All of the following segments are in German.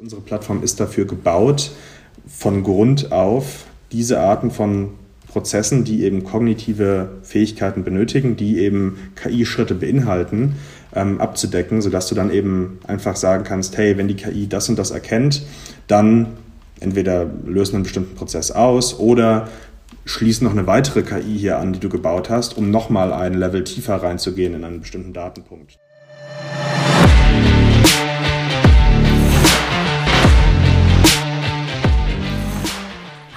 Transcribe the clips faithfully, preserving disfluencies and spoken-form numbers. Unsere Plattform ist dafür gebaut, von Grund auf diese Arten von Prozessen, die eben kognitive Fähigkeiten benötigen, die eben K I-Schritte beinhalten, ähm, abzudecken, sodass du dann eben einfach sagen kannst, hey, wenn die K I das und das erkennt, dann entweder lösen einen bestimmten Prozess aus oder schließen noch eine weitere K I hier an, die du gebaut hast, um nochmal ein Level tiefer reinzugehen in einen bestimmten Datenpunkt.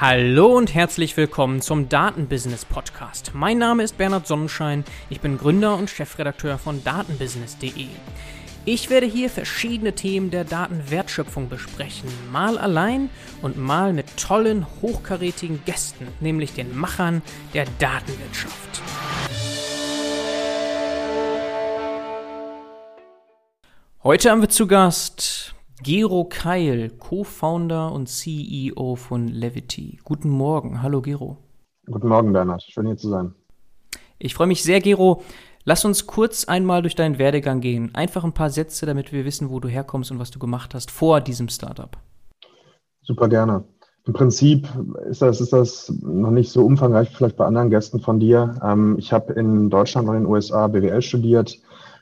Hallo und herzlich willkommen zum Datenbusiness-Podcast. Mein Name ist Bernhard Sonnenschein, ich bin Gründer und Chefredakteur von Datenbusiness.de. Ich werde hier verschiedene Themen der Datenwertschöpfung besprechen, mal allein und mal mit tollen, hochkarätigen Gästen, nämlich den Machern der Datenwirtschaft. Heute haben wir zu Gast Gero Keil, Co-Founder und C E O von Levity. Guten Morgen. Hallo, Gero. Guten Morgen, Bernhard. Schön, hier zu sein. Ich freue mich sehr, Gero. Lass uns kurz einmal durch deinen Werdegang gehen. Einfach ein paar Sätze, damit wir wissen, wo du herkommst und was du gemacht hast vor diesem Startup. Super gerne. Im Prinzip ist das, ist das noch nicht so umfangreich, vielleicht bei anderen Gästen von dir. Ich habe in Deutschland und in den U S A B W L studiert,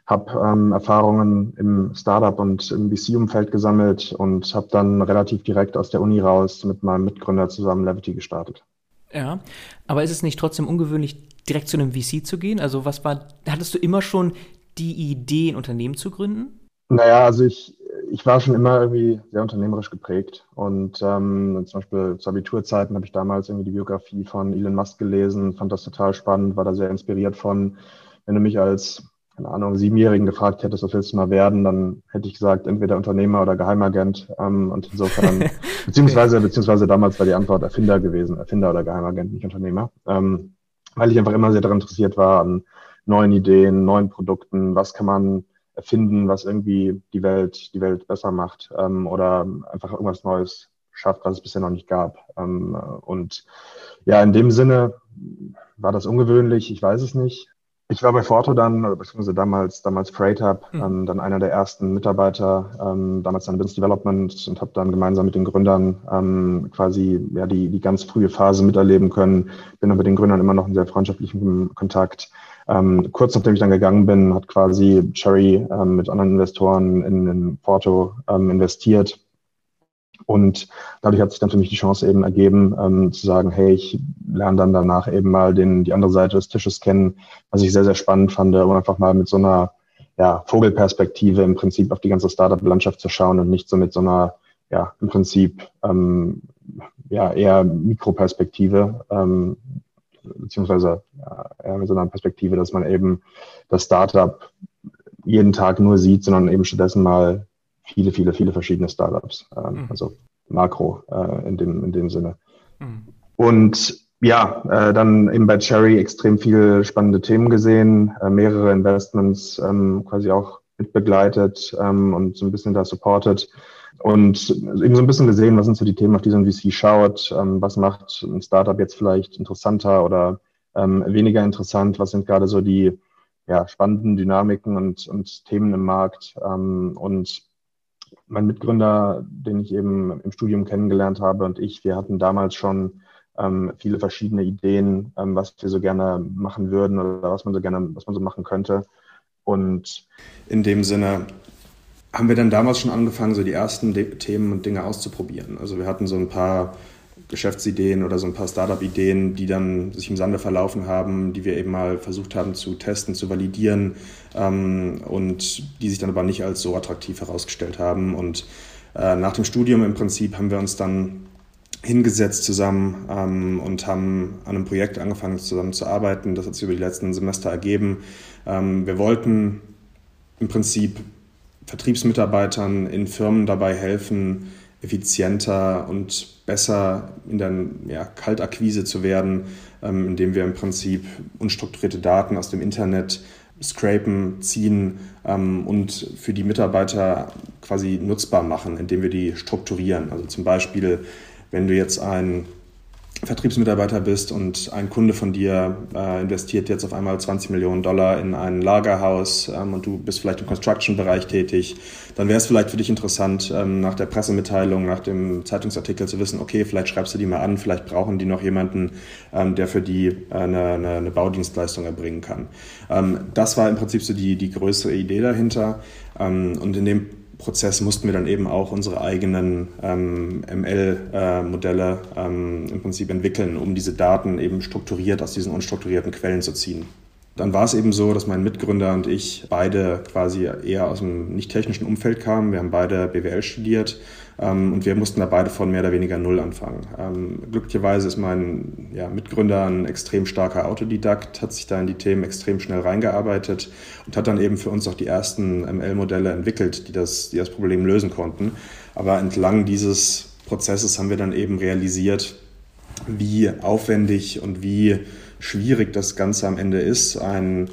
habe ähm, Erfahrungen im Startup und im V C-Umfeld gesammelt und habe dann relativ direkt aus der Uni raus mit meinem Mitgründer zusammen Levity gestartet. Ja, aber ist es nicht trotzdem ungewöhnlich, direkt zu einem V C zu gehen? Also was war, hattest du immer schon die Idee, ein Unternehmen zu gründen? Naja, also ich, ich war schon immer irgendwie sehr unternehmerisch geprägt und ähm, zum Beispiel zu Abiturzeiten habe ich damals irgendwie die Biografie von Elon Musk gelesen, fand das total spannend, war da sehr inspiriert von. Wenn du mich als keine Ahnung, Siebenjährigen gefragt hättest, was willst du mal werden, dann hätte ich gesagt, entweder Unternehmer oder Geheimagent. Ähm, und insofern, beziehungsweise, beziehungsweise damals war die Antwort Erfinder gewesen, Erfinder oder Geheimagent, nicht Unternehmer. Ähm, weil ich einfach immer sehr daran interessiert war, an neuen Ideen, neuen Produkten, was kann man erfinden, was irgendwie die Welt, die Welt besser macht, ähm, oder einfach irgendwas Neues schafft, was es bisher noch nicht gab. Ähm, und ja, in dem Sinne war das ungewöhnlich, ich weiß es nicht. Ich war bei Forto dann, beziehungsweise damals, damals Freight Hub, ähm, dann einer der ersten Mitarbeiter, ähm, damals dann Business Development und habe dann gemeinsam mit den Gründern ähm, quasi ja die die ganz frühe Phase miterleben können. Bin dann mit den Gründern immer noch in sehr freundschaftlichem Kontakt. Ähm, kurz nachdem ich dann gegangen bin, hat quasi Cherry ähm, mit anderen Investoren in, in Forto ähm, investiert. Und dadurch hat sich dann für mich die Chance eben ergeben, ähm, zu sagen, hey, ich lerne dann danach eben mal den, die andere Seite des Tisches kennen, was ich sehr, sehr spannend fand, um einfach mal mit so einer ja, Vogelperspektive im Prinzip auf die ganze Startup-Landschaft zu schauen und nicht so mit so einer, ja, im Prinzip ähm, ja eher Mikroperspektive, ähm, beziehungsweise ja, eher mit so einer Perspektive, dass man eben das Startup jeden Tag nur sieht, sondern eben stattdessen mal viele, viele, viele verschiedene Startups, ähm, mhm. also Makro äh, in dem, in dem Sinne. Mhm. Und ja, äh, dann eben bei Cherry extrem viele spannende Themen gesehen, äh, mehrere Investments ähm, quasi auch mitbegleitet ähm, und so ein bisschen da supported und eben so ein bisschen gesehen, was sind so die Themen, auf die so ein V C schaut, ähm, was macht ein Startup jetzt vielleicht interessanter oder ähm, weniger interessant, was sind gerade so die ja, spannenden Dynamiken und, und Themen im Markt ähm, und mein Mitgründer, den ich eben im Studium kennengelernt habe und ich, wir hatten damals schon ähm, viele verschiedene Ideen, ähm, was wir so gerne machen würden oder was man so gerne, was man so machen könnte. Und in dem Sinne haben wir dann damals schon angefangen, so die ersten De- Themen und Dinge auszuprobieren. Also wir hatten so ein paar Geschäftsideen oder so ein paar Startup-Ideen, die dann sich im Sande verlaufen haben, die wir eben mal versucht haben zu testen, zu validieren ähm, und die sich dann aber nicht als so attraktiv herausgestellt haben. Und äh, nach dem Studium im Prinzip haben wir uns dann hingesetzt zusammen ähm, und haben an einem Projekt angefangen zusammen zu arbeiten. Das hat sich über die letzten Semester ergeben. Ähm, wir wollten im Prinzip Vertriebsmitarbeitern in Firmen dabei helfen, effizienter und besser in der ja, Kaltakquise zu werden, ähm, indem wir im Prinzip unstrukturierte Daten aus dem Internet scrapen, ziehen ähm, und für die Mitarbeiter quasi nutzbar machen, indem wir die strukturieren. Also zum Beispiel, wenn du jetzt ein Vertriebsmitarbeiter bist und ein Kunde von dir äh, investiert jetzt auf einmal zwanzig Millionen Dollar in ein Lagerhaus ähm, und du bist vielleicht im Construction-Bereich tätig, dann wäre es vielleicht für dich interessant, ähm, nach der Pressemitteilung, nach dem Zeitungsartikel zu wissen, okay, vielleicht schreibst du die mal an, vielleicht brauchen die noch jemanden, ähm, der für die äh, eine, eine, eine Baudienstleistung erbringen kann. Ähm, das war im Prinzip so die, die größere Idee dahinter, ähm, und in dem Prozess mussten wir dann eben auch unsere eigenen ähm, M L-Modelle äh, ähm, im Prinzip entwickeln, um diese Daten eben strukturiert aus diesen unstrukturierten Quellen zu ziehen. Dann war es eben so, dass mein Mitgründer und ich beide quasi eher aus dem nicht-technischen Umfeld kamen. Wir haben beide B W L studiert ähm, und wir mussten da beide von mehr oder weniger Null anfangen. Ähm, glücklicherweise ist mein ja, Mitgründer ein extrem starker Autodidakt, hat sich da in die Themen extrem schnell reingearbeitet und hat dann eben für uns auch die ersten M L-Modelle entwickelt, die das, die das Problem lösen konnten. Aber entlang dieses Prozesses haben wir dann eben realisiert, wie aufwendig und wie schwierig das Ganze am Ende ist, ein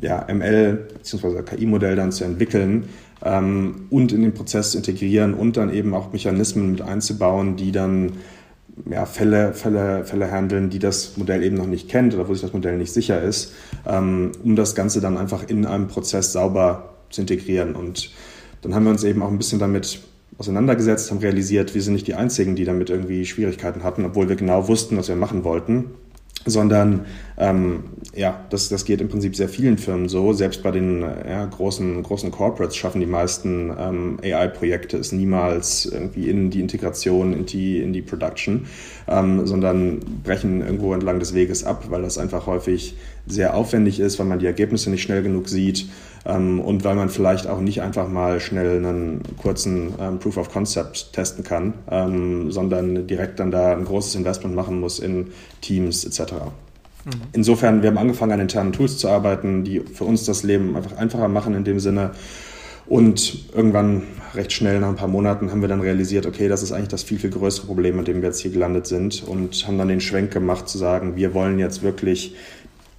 ja, M L- bzw. K I-Modell dann zu entwickeln ähm, und in den Prozess zu integrieren und dann eben auch Mechanismen mit einzubauen, die dann ja, Fälle, Fälle, Fälle handeln, die das Modell eben noch nicht kennt oder wo sich das Modell nicht sicher ist, ähm, um das Ganze dann einfach in einem Prozess sauber zu integrieren. Und dann haben wir uns eben auch ein bisschen damit auseinandergesetzt, haben realisiert, wir sind nicht die Einzigen, die damit irgendwie Schwierigkeiten hatten, obwohl wir genau wussten, was wir machen wollten, sondern ähm, ja, das, das geht im Prinzip sehr vielen Firmen so. Selbst bei den ja, großen, großen Corporates schaffen die meisten ähm, A I-Projekte es niemals irgendwie in die Integration, in die, in die Production, ähm, sondern brechen irgendwo entlang des Weges ab, weil das einfach häufig sehr aufwendig ist, weil man die Ergebnisse nicht schnell genug sieht ähm, und weil man vielleicht auch nicht einfach mal schnell einen kurzen ähm, Proof of Concept testen kann, ähm, sondern direkt dann da ein großes Investment machen muss in Teams et cetera. Insofern, wir haben angefangen, an internen Tools zu arbeiten, die für uns das Leben einfach einfacher machen in dem Sinne. Und irgendwann recht schnell, nach ein paar Monaten, haben wir dann realisiert, okay, das ist eigentlich das viel, viel größere Problem, mit dem wir jetzt hier gelandet sind, und haben dann den Schwenk gemacht zu sagen, wir wollen jetzt wirklich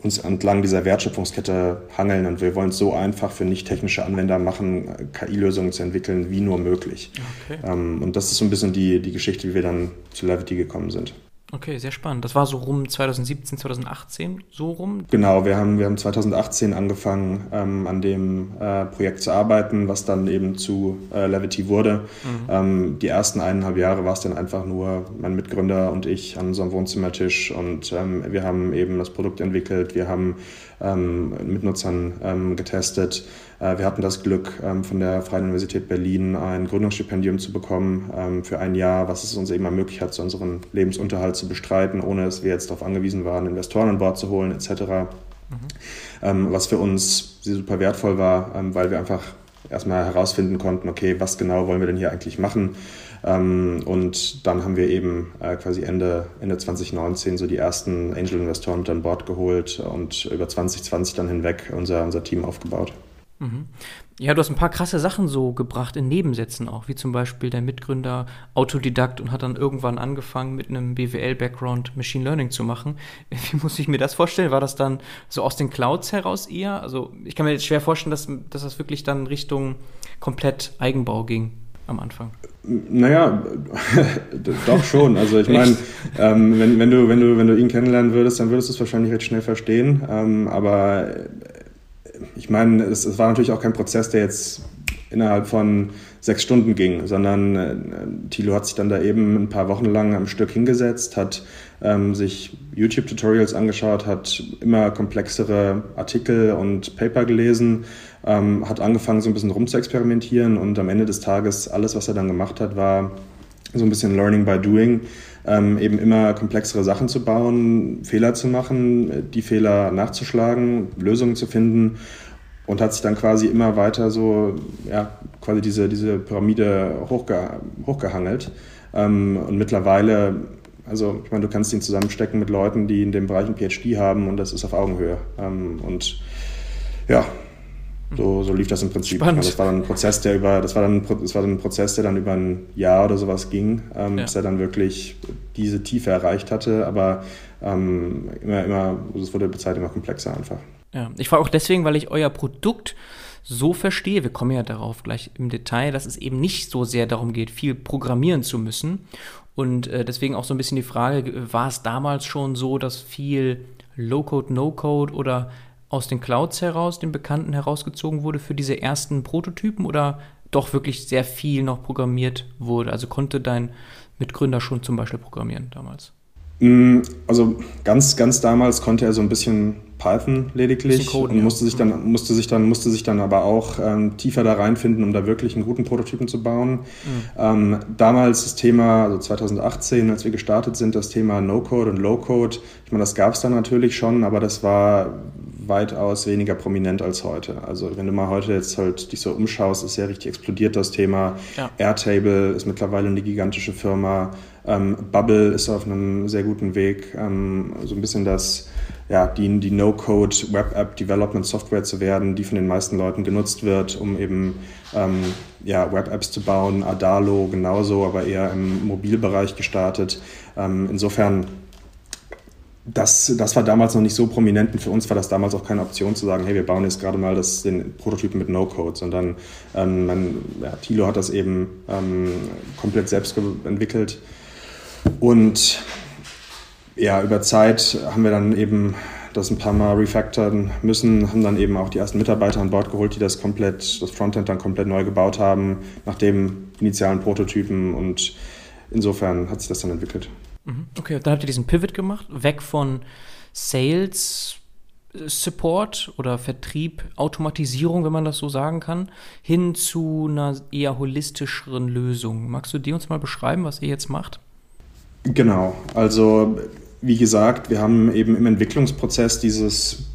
uns entlang dieser Wertschöpfungskette hangeln und wir wollen es so einfach für nicht-technische Anwender machen, K I-Lösungen zu entwickeln, wie nur möglich. Okay. Und das ist so ein bisschen die, die Geschichte, wie wir dann zu Levity gekommen sind. Okay, sehr spannend. Das war so rum zwanzig siebzehn, zwanzig achtzehn, so rum? Genau, wir haben, wir haben zwanzig achtzehn angefangen, ähm, an dem äh, Projekt zu arbeiten, was dann eben zu äh, Levity wurde. Mhm. Ähm, die ersten eineinhalb Jahre war es dann einfach nur mein Mitgründer und ich an unserem Wohnzimmertisch, und ähm, wir haben eben das Produkt entwickelt, wir haben ähm, mit Nutzern ähm, getestet. Wir hatten das Glück, von der Freien Universität Berlin ein Gründungsstipendium zu bekommen für ein Jahr, was es uns eben ermöglicht hat, unseren Lebensunterhalt zu bestreiten, ohne dass wir jetzt darauf angewiesen waren, Investoren an Bord zu holen et cetera. Mhm. Was für uns super wertvoll war, weil wir einfach erstmal herausfinden konnten, okay, was genau wollen wir denn hier eigentlich machen? Und dann haben wir eben quasi Ende, Ende zwanzig neunzehn so die ersten Angel-Investoren mit an Bord geholt und über zwanzig zwanzig dann hinweg unser, unser Team aufgebaut. Mhm. Ja, du hast ein paar krasse Sachen so gebracht in Nebensätzen auch, wie zum Beispiel dein Mitgründer Autodidakt und hat dann irgendwann angefangen, mit einem B W L-Background Machine Learning zu machen. Wie muss ich mir das vorstellen? War das dann so aus den Clouds heraus eher? Also ich kann mir jetzt schwer vorstellen, dass, dass das wirklich dann Richtung komplett Eigenbau ging am Anfang. Naja, doch schon. Also ich meine, ähm, wenn, wenn, du, wenn, du, wenn du ihn kennenlernen würdest, dann würdest du es wahrscheinlich recht schnell verstehen, ähm, aber ich meine, es, es war natürlich auch kein Prozess, der jetzt innerhalb von sechs Stunden ging, sondern äh, Thilo hat sich dann da eben ein paar Wochen lang am Stück hingesetzt, hat ähm, sich YouTube-Tutorials angeschaut, hat immer komplexere Artikel und Paper gelesen, ähm, hat angefangen, so ein bisschen rumzuexperimentieren, und am Ende des Tages, alles, was er dann gemacht hat, war so ein bisschen Learning by Doing, ähm, eben immer komplexere Sachen zu bauen, Fehler zu machen, die Fehler nachzuschlagen, Lösungen zu finden, und hat sich dann quasi immer weiter so, ja, quasi diese, diese Pyramide hochge- hochgehangelt. Ähm, und mittlerweile, also ich meine, du kannst ihn zusammenstecken mit Leuten, die in dem Bereich ein P H D haben, und das ist auf Augenhöhe. Ähm, und ja, So, so lief das im Prinzip. Spannend. Das war dann ein Prozess, der über, das war dann, das war dann ein Prozess, der dann über ein Jahr oder sowas ging, ähm, ja. bis er dann wirklich diese Tiefe erreicht hatte. Aber ähm, immer, immer, es wurde mit der Zeit immer komplexer einfach. Ja, ich frage auch deswegen, weil ich euer Produkt so verstehe, wir kommen ja darauf gleich im Detail, dass es eben nicht so sehr darum geht, viel programmieren zu müssen. Und äh, deswegen auch so ein bisschen die Frage, war es damals schon so, dass viel Low-Code, No-Code oder aus den Clouds heraus, den Bekannten herausgezogen wurde für diese ersten Prototypen oder doch wirklich sehr viel noch programmiert wurde? Also konnte dein Mitgründer schon zum Beispiel programmieren damals? Also ganz, ganz damals konnte er so ein bisschen Python lediglich bisschen Coden, und musste, ja. sich dann, musste, sich dann, musste sich dann aber auch ähm, tiefer da reinfinden, um da wirklich einen guten Prototypen zu bauen. Mhm. Ähm, damals das Thema, also zwanzig achtzehn, als wir gestartet sind, das Thema No-Code und Low-Code, ich meine, das gab es dann natürlich schon, aber das war weitaus weniger prominent als heute. Also wenn du mal heute jetzt halt dich so umschaust, ist ja richtig explodiert das Thema. Ja. Airtable ist mittlerweile eine gigantische Firma. Ähm, Bubble ist auf einem sehr guten Weg, ähm, so ein bisschen das, ja, die, die No-Code-Web-App-Development-Software zu werden, die von den meisten Leuten genutzt wird, um eben ähm, ja, Web-Apps zu bauen. Adalo genauso, aber eher im Mobilbereich gestartet. Ähm, insofern Das, das war damals noch nicht so prominent und für uns war das damals auch keine Option zu sagen, hey, wir bauen jetzt gerade mal das, den Prototypen mit No-Code, sondern ähm, man, ja, Thilo hat das eben ähm, komplett selbst ge- entwickelt und ja, über Zeit haben wir dann eben das ein paar Mal refactoren müssen, haben dann eben auch die ersten Mitarbeiter an Bord geholt, die das komplett, das Frontend dann komplett neu gebaut haben, nach dem initialen Prototypen und insofern hat sich das dann entwickelt. Okay, dann habt ihr diesen Pivot gemacht, weg von Sales Support oder Vertrieb, Automatisierung, wenn man das so sagen kann, hin zu einer eher holistischeren Lösung. Magst du dir uns mal beschreiben, was ihr jetzt macht? Genau, also wie gesagt, wir haben eben im Entwicklungsprozess dieses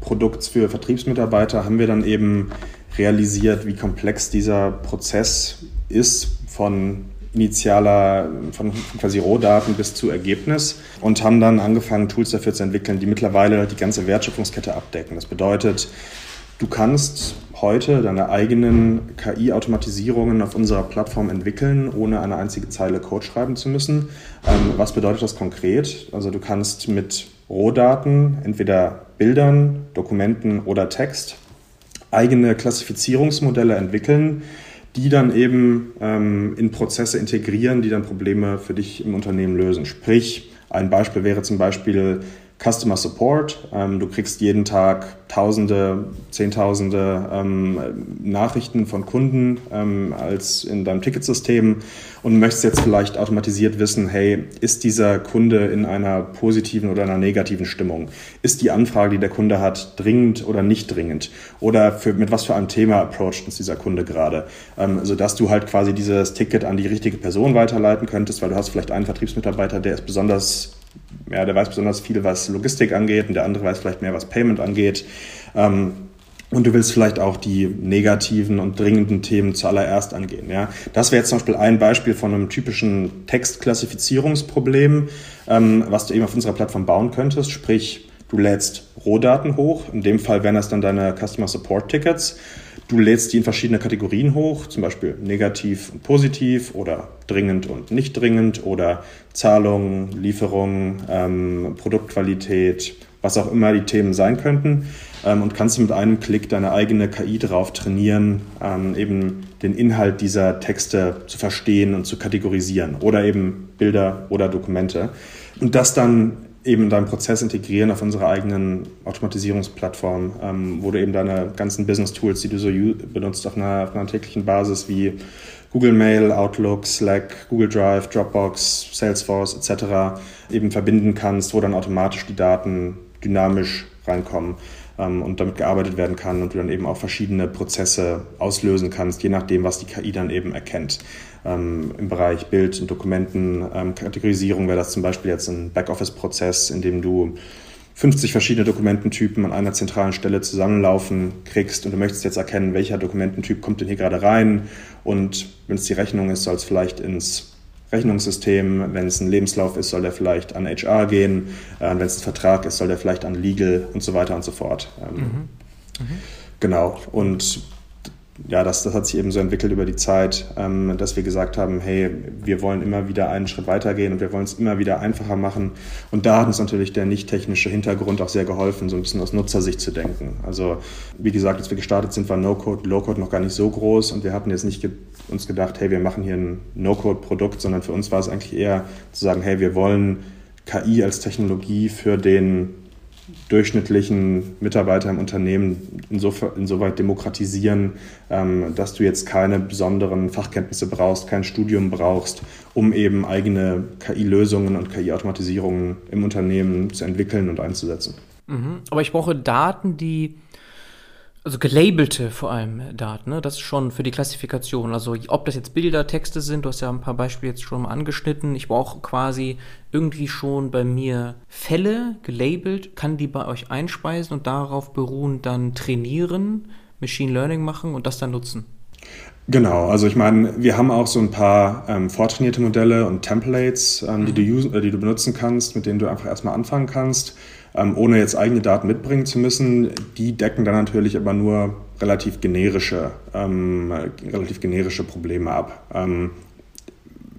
Produkts für Vertriebsmitarbeiter, haben wir dann eben realisiert, wie komplex dieser Prozess ist von initialer, von quasi Rohdaten bis zu Ergebnis und haben dann angefangen, Tools dafür zu entwickeln, die mittlerweile die ganze Wertschöpfungskette abdecken. Das bedeutet, du kannst heute deine eigenen K I-Automatisierungen auf unserer Plattform entwickeln, ohne eine einzige Zeile Code schreiben zu müssen. Ähm, was bedeutet das konkret? Also du kannst mit Rohdaten, entweder Bildern, Dokumenten oder Text, eigene Klassifizierungsmodelle entwickeln, die dann eben ähm, in Prozesse integrieren, die dann Probleme für dich im Unternehmen lösen. Sprich, ein Beispiel wäre zum Beispiel Customer Support. Ähm, du kriegst jeden Tag Tausende, Zehntausende ähm, Nachrichten von Kunden ähm, als in deinem Ticketsystem und möchtest jetzt vielleicht automatisiert wissen, hey, ist dieser Kunde in einer positiven oder einer negativen Stimmung? Ist die Anfrage, die der Kunde hat, dringend oder nicht dringend? Oder für, mit was für einem Thema approacht uns dieser Kunde gerade? Ähm, sodass du halt quasi dieses Ticket an die richtige Person weiterleiten könntest, weil du hast vielleicht einen Vertriebsmitarbeiter, der ist besonders Ja, der weiß besonders viel, was Logistik angeht und der andere weiß vielleicht mehr, was Payment angeht. Und du willst vielleicht auch die negativen und dringenden Themen zuallererst angehen. Ja? Das wäre jetzt zum Beispiel ein Beispiel von einem typischen Textklassifizierungsproblem, was du eben auf unserer Plattform bauen könntest. Sprich, du lädst Rohdaten hoch. In dem Fall wären das dann deine Customer Support Tickets. Du lädst die in verschiedene Kategorien hoch, zum Beispiel negativ und positiv oder dringend und nicht dringend oder Zahlungen, Lieferungen, ähm, Produktqualität, was auch immer die Themen sein könnten ähm, und kannst mit einem Klick deine eigene K I drauf trainieren, ähm, eben den Inhalt dieser Texte zu verstehen und zu kategorisieren oder eben Bilder oder Dokumente und das dann eben in deinen Prozess integrieren auf unserer eigenen Automatisierungsplattform, ähm, wo du eben deine ganzen Business-Tools, die du so benutzt auf einer, auf einer täglichen Basis wie Google Mail, Outlook, Slack, Google Drive, Dropbox, Salesforce et cetera eben verbinden kannst, wo dann automatisch die Daten dynamisch reinkommen ähm, und damit gearbeitet werden kann und du dann eben auch verschiedene Prozesse auslösen kannst, je nachdem, was die K I dann eben erkennt. Ähm, im Bereich Bild und Dokumenten, ähm, Kategorisierung wäre das zum Beispiel jetzt ein Backoffice-Prozess, in dem du fünfzig verschiedene Dokumententypen an einer zentralen Stelle zusammenlaufen kriegst und du möchtest jetzt erkennen, welcher Dokumententyp kommt denn hier gerade rein und wenn es die Rechnung ist, soll es vielleicht ins Rechnungssystem, wenn es ein Lebenslauf ist, soll der vielleicht an H R gehen, äh, wenn es ein Vertrag ist, soll der vielleicht an Legal und so weiter und so fort. Ähm, mhm. Mhm. Genau, und ja, das, das hat sich eben so entwickelt über die Zeit, ähm, dass wir gesagt haben, hey, wir wollen immer wieder einen Schritt weitergehen und wir wollen es immer wieder einfacher machen. Und da hat uns natürlich der nicht technische Hintergrund auch sehr geholfen, so ein bisschen aus Nutzersicht zu denken. Also wie gesagt, als wir gestartet sind, war No-Code, Low-Code noch gar nicht so groß und wir hatten jetzt nicht ge- uns gedacht, hey, wir machen hier ein No-Code-Produkt, sondern für uns war es eigentlich eher zu sagen, hey, wir wollen K I als Technologie für den durchschnittlichen Mitarbeiter im Unternehmen insof- insoweit demokratisieren, ähm, dass du jetzt keine besonderen Fachkenntnisse brauchst, kein Studium brauchst, um eben eigene K I-Lösungen und K I-Automatisierungen im Unternehmen zu entwickeln und einzusetzen. Mhm. Aber ich brauche Daten, die, also gelabelte vor allem Daten, ne? Das ist schon für die Klassifikation, also ob das jetzt Bilder, Texte sind, du hast ja ein paar Beispiele jetzt schon mal angeschnitten, ich brauche quasi irgendwie schon bei mir Fälle gelabelt, kann die bei euch einspeisen und darauf beruhen dann trainieren, Machine Learning machen und das dann nutzen. Genau, also ich meine, wir haben auch so ein paar ähm, vortrainierte Modelle und Templates, ähm, mhm. die, du use, äh, die du benutzen kannst, mit denen du einfach erstmal anfangen kannst, ähm, ohne jetzt eigene Daten mitbringen zu müssen. Die decken dann natürlich aber nur relativ generische, ähm, relativ generische Probleme ab. Ähm,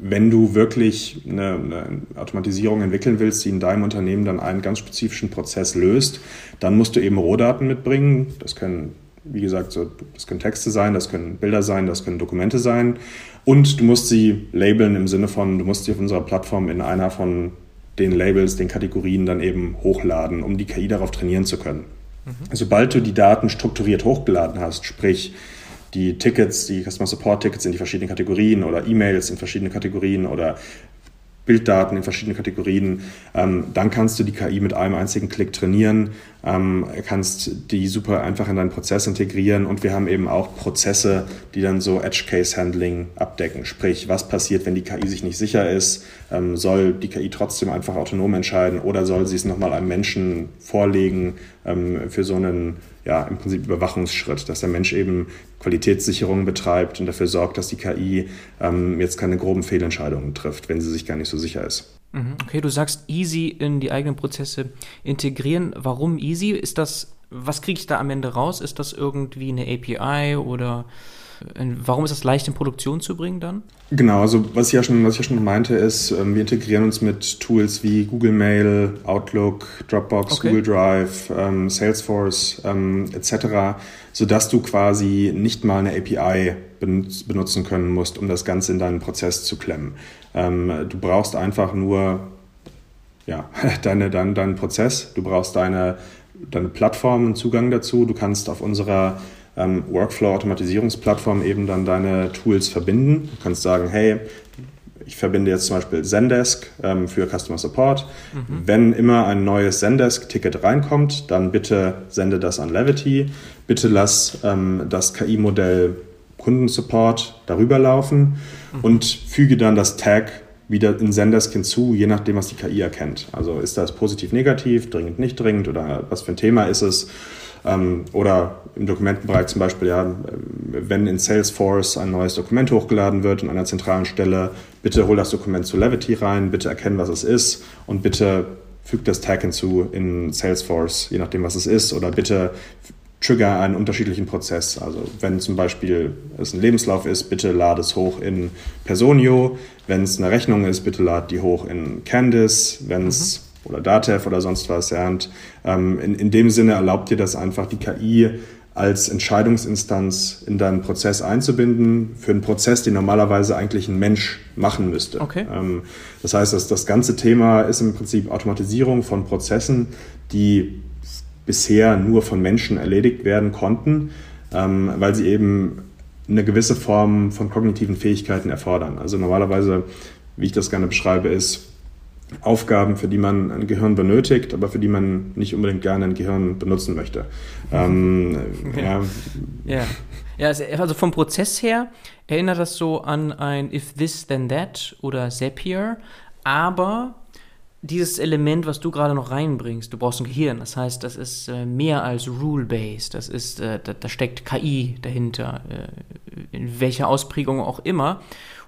wenn du wirklich eine, eine Automatisierung entwickeln willst, die in deinem Unternehmen dann einen ganz spezifischen Prozess löst, dann musst du eben Rohdaten mitbringen. Das können Wie gesagt, so, das können Texte sein, das können Bilder sein, das können Dokumente sein. Und du musst sie labeln im Sinne von, du musst sie auf unserer Plattform in einer von den Labels, den Kategorien dann eben hochladen, um die K I darauf trainieren zu können. Mhm. Sobald du die Daten strukturiert hochgeladen hast, sprich die Tickets, die Customer Support Tickets in die verschiedenen Kategorien oder E-Mails in verschiedene Kategorien oder Bilddaten in verschiedenen Kategorien, ähm, dann kannst du die K I mit einem einzigen Klick trainieren, ähm, kannst die super einfach in deinen Prozess integrieren und wir haben eben auch Prozesse, die dann so Edge-Case-Handling abdecken, sprich, was passiert, wenn die K I sich nicht sicher ist, ähm, soll die K I trotzdem einfach autonom entscheiden oder soll sie es nochmal einem Menschen vorlegen ähm, für so einen, ja, im Prinzip Überwachungsschritt, dass der Mensch eben Qualitätssicherung betreibt und dafür sorgt, dass die K I ähm, jetzt keine groben Fehlentscheidungen trifft, wenn sie sich gar nicht so sicher ist. Okay, du sagst easy in die eigenen Prozesse integrieren. Warum easy? Ist das, was kriege ich da am Ende raus? Ist das irgendwie eine A P I oder warum ist das leicht in Produktion zu bringen dann? Genau, also was ich ja schon, was ich ja schon meinte ist, wir integrieren uns mit Tools wie Google Mail, Outlook, Dropbox, okay. Google Drive, ähm, Salesforce ähm, et cetera, sodass du quasi nicht mal eine A P I benutzen können musst, um das Ganze in deinen Prozess zu klemmen. Ähm, du brauchst einfach nur ja, deine, dein, deinen Prozess, du brauchst deine, deine Plattform und Zugang dazu, du kannst auf unserer ähm, Workflow-Automatisierungsplattform eben dann deine Tools verbinden. Du kannst sagen, hey, ich verbinde jetzt zum Beispiel Zendesk ähm, für Customer Support. Mhm. Wenn immer ein neues Zendesk-Ticket reinkommt, dann bitte sende das an Levity, bitte lass ähm, das K I-Modell Kundensupport darüber laufen mhm. und füge dann das Tag wieder in Zendesk hinzu, je nachdem, was die K I erkennt. Also ist das positiv, negativ, dringend, nicht dringend oder was für ein Thema ist es? Oder im Dokumentenbereich zum Beispiel, ja, wenn in Salesforce ein neues Dokument hochgeladen wird an einer zentralen Stelle, bitte hol das Dokument zu Levity rein, bitte erkennen, was es ist und bitte füg das Tag hinzu in Salesforce, je nachdem, was es ist oder bitte trigger einen unterschiedlichen Prozess. Also wenn zum Beispiel es ein Lebenslauf ist, bitte lade es hoch in Personio. Wenn es eine Rechnung ist, bitte lade die hoch in Candis. Wenn es mhm. oder Datev oder sonst was. Ja, und ähm, in, in dem Sinne erlaubt dir das einfach, die K I als Entscheidungsinstanz in deinen Prozess einzubinden, für einen Prozess, den normalerweise eigentlich ein Mensch machen müsste. Okay. Ähm, das heißt, dass das ganze Thema ist im Prinzip Automatisierung von Prozessen, die bisher nur von Menschen erledigt werden konnten, ähm, weil sie eben eine gewisse Form von kognitiven Fähigkeiten erfordern. Also normalerweise, wie ich das gerne beschreibe, ist Aufgaben, für die man ein Gehirn benötigt, aber für die man nicht unbedingt gerne ein Gehirn benutzen möchte. Ähm, ja. Ja. Ja, also vom Prozess her erinnert das so an ein If This Then That oder Zapier, aber dieses Element, was du gerade noch reinbringst, du brauchst ein Gehirn, das heißt, das ist äh, mehr als Rule-Based, das ist, äh, da, da steckt K I dahinter, äh, in welcher Ausprägung auch immer.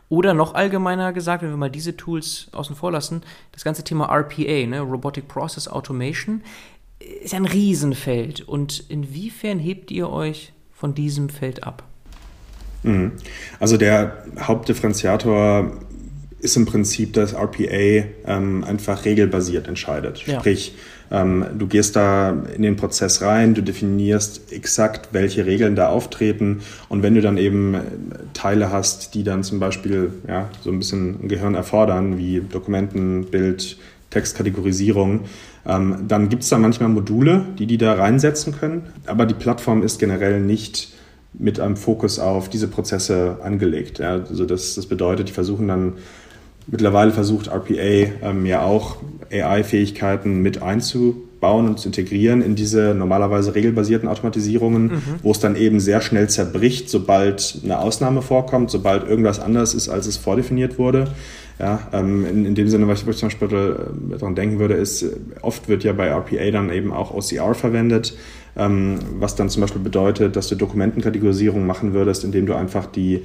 Oder noch allgemeiner gesagt, wenn wir mal diese Tools außen vor lassen, das ganze Thema R P A, ne, Robotic Process Automation, ist ein Riesenfeld. Und inwiefern hebt ihr euch von diesem Feld ab? Also der Hauptdifferenziator ist im Prinzip, dass R P A ähm, einfach regelbasiert entscheidet. Ja. Sprich, ähm, du gehst da in den Prozess rein, du definierst exakt, welche Regeln da auftreten, und wenn du dann eben Teile hast, die dann zum Beispiel ja, so ein bisschen Gehirn erfordern, wie Dokumenten, Bild, Textkategorisierung, ähm, dann gibt es da manchmal Module, die die da reinsetzen können, aber die Plattform ist generell nicht mit einem Fokus auf diese Prozesse angelegt. Ja, also das, das bedeutet, die versuchen dann, mittlerweile versucht R P A ähm, ja auch A I-Fähigkeiten mit einzubauen und zu integrieren in diese normalerweise regelbasierten Automatisierungen, mhm. wo es dann eben sehr schnell zerbricht, sobald eine Ausnahme vorkommt, sobald irgendwas anders ist, als es vordefiniert wurde. Ja, ähm, in, in dem Sinne, was ich zum Beispiel daran denken würde, ist, oft wird ja bei R P A dann eben auch O C R verwendet, ähm, was dann zum Beispiel bedeutet, dass du Dokumentenkategorisierung machen würdest, indem du einfach die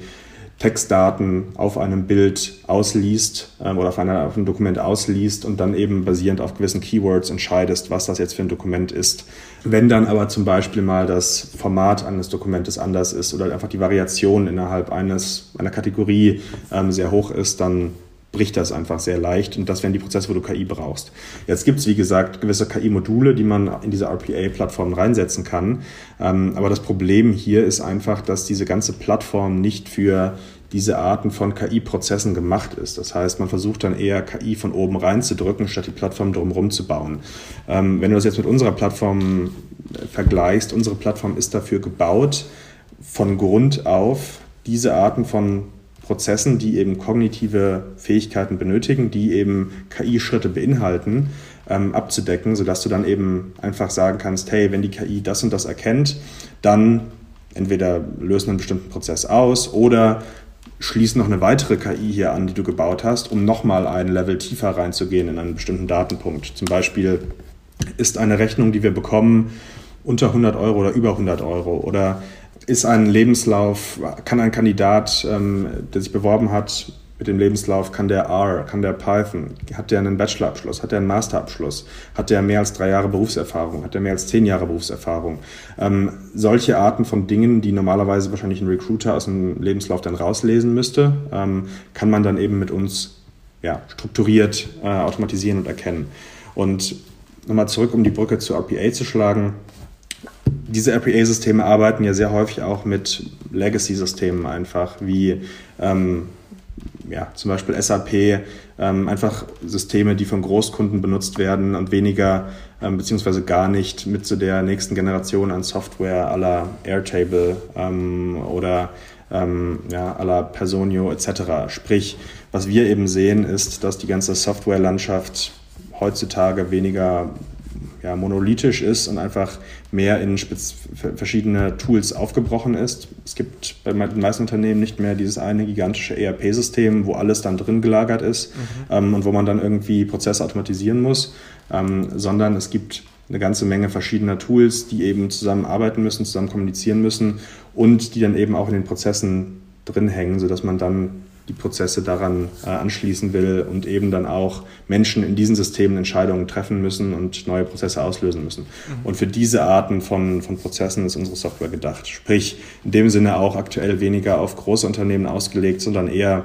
Textdaten auf einem Bild ausliest ähm, oder auf, einer, auf einem Dokument ausliest und dann eben basierend auf gewissen Keywords entscheidest, was das jetzt für ein Dokument ist. Wenn dann aber zum Beispiel mal das Format eines Dokumentes anders ist oder einfach die Variation innerhalb eines einer Kategorie ähm, sehr hoch ist, dann bricht das einfach sehr leicht, und das wären die Prozesse, wo du K I brauchst. Jetzt gibt es, wie gesagt, gewisse K I-Module, die man in diese R P A-Plattform reinsetzen kann, ähm, aber das Problem hier ist einfach, dass diese ganze Plattform nicht für diese Arten von K I-Prozessen gemacht ist. Das heißt, man versucht dann eher K I von oben reinzudrücken, statt die Plattform drumherum zu bauen. Ähm, wenn du das jetzt mit unserer Plattform vergleichst, unsere Plattform ist dafür gebaut, von Grund auf diese Arten von Prozessen, die eben kognitive Fähigkeiten benötigen, die eben K I-Schritte beinhalten, ähm, abzudecken, sodass du dann eben einfach sagen kannst, hey, wenn die K I das und das erkennt, dann entweder lösen einen bestimmten Prozess aus oder schließen noch eine weitere K I hier an, die du gebaut hast, um nochmal ein Level tiefer reinzugehen in einen bestimmten Datenpunkt. Zum Beispiel ist eine Rechnung, die wir bekommen, unter hundert Euro oder über hundert Euro, oder ist ein Lebenslauf, kann ein Kandidat, ähm, der sich beworben hat mit dem Lebenslauf, kann der R, kann der Python, hat der einen Bachelorabschluss, hat der einen Masterabschluss, hat der mehr als drei Jahre Berufserfahrung, hat der mehr als zehn Jahre Berufserfahrung. Ähm, solche Arten von Dingen, die normalerweise wahrscheinlich ein Recruiter aus dem Lebenslauf dann rauslesen müsste, ähm, kann man dann eben mit uns ja, strukturiert äh, automatisieren und erkennen. Und nochmal zurück, um die Brücke zu R P A zu schlagen. Diese R P A-Systeme arbeiten ja sehr häufig auch mit Legacy-Systemen einfach, wie ähm, ja, zum Beispiel S A P, ähm, einfach Systeme, die von Großkunden benutzt werden und weniger ähm, beziehungsweise gar nicht mit zu der nächsten Generation an Software à la Airtable ähm, oder ähm, ja, à la Personio et cetera. Sprich, was wir eben sehen, ist, dass die ganze Software-Landschaft heutzutage weniger ja, monolithisch ist und einfach mehr in spez- verschiedene Tools aufgebrochen ist. Es gibt bei den meisten Unternehmen nicht mehr dieses eine gigantische E R P-System, wo alles dann drin gelagert ist, mhm. ähm, und wo man dann irgendwie Prozesse automatisieren muss, ähm, sondern es gibt eine ganze Menge verschiedener Tools, die eben zusammenarbeiten müssen, zusammen kommunizieren müssen und die dann eben auch in den Prozessen drin hängen, sodass man dann die Prozesse daran äh, anschließen will und eben dann auch Menschen in diesen Systemen Entscheidungen treffen müssen und neue Prozesse auslösen müssen. Mhm. Und für diese Arten von, von Prozessen ist unsere Software gedacht. Sprich, in dem Sinne auch aktuell weniger auf große Unternehmen ausgelegt, sondern eher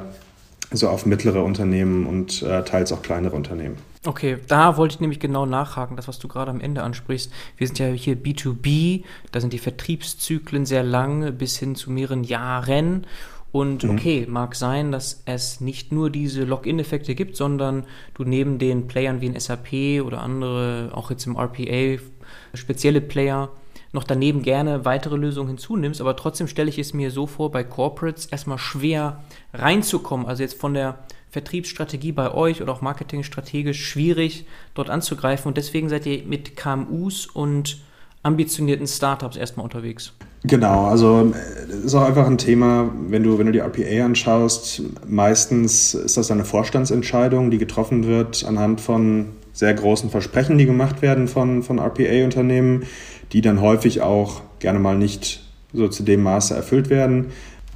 so auf mittlere Unternehmen und äh, teils auch kleinere Unternehmen. Okay, da wollte ich nämlich genau nachhaken, das, was du gerade am Ende ansprichst. Wir sind ja hier B to B, da sind die Vertriebszyklen sehr lang, bis hin zu mehreren Jahren. Und okay, mag sein, dass es nicht nur diese Login-Effekte gibt, sondern du neben den Playern wie ein S A P oder andere, auch jetzt im R P A, spezielle Player, noch daneben gerne weitere Lösungen hinzunimmst. Aber trotzdem stelle ich es mir so vor, bei Corporates erstmal schwer reinzukommen. Also jetzt von der Vertriebsstrategie bei euch oder auch marketingstrategisch schwierig dort anzugreifen. Und deswegen seid ihr mit K M Us und ambitionierten Startups erstmal unterwegs. Genau, also es ist auch einfach ein Thema, wenn du, wenn du die R P A anschaust, meistens ist das eine Vorstandsentscheidung, die getroffen wird anhand von sehr großen Versprechen, die gemacht werden von, von R P A-Unternehmen, die dann häufig auch gerne mal nicht so zu dem Maße erfüllt werden.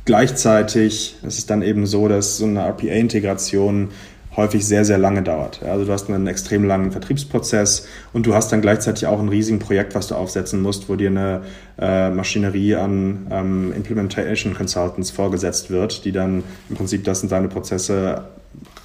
Gleichzeitig ist es dann eben so, dass so eine R P A-Integration häufig sehr, sehr lange dauert. Also du hast einen extrem langen Vertriebsprozess und du hast dann gleichzeitig auch ein riesiges Projekt, was du aufsetzen musst, wo dir eine äh, Maschinerie an ähm, Implementation Consultants vorgesetzt wird, die dann im Prinzip das in deine Prozesse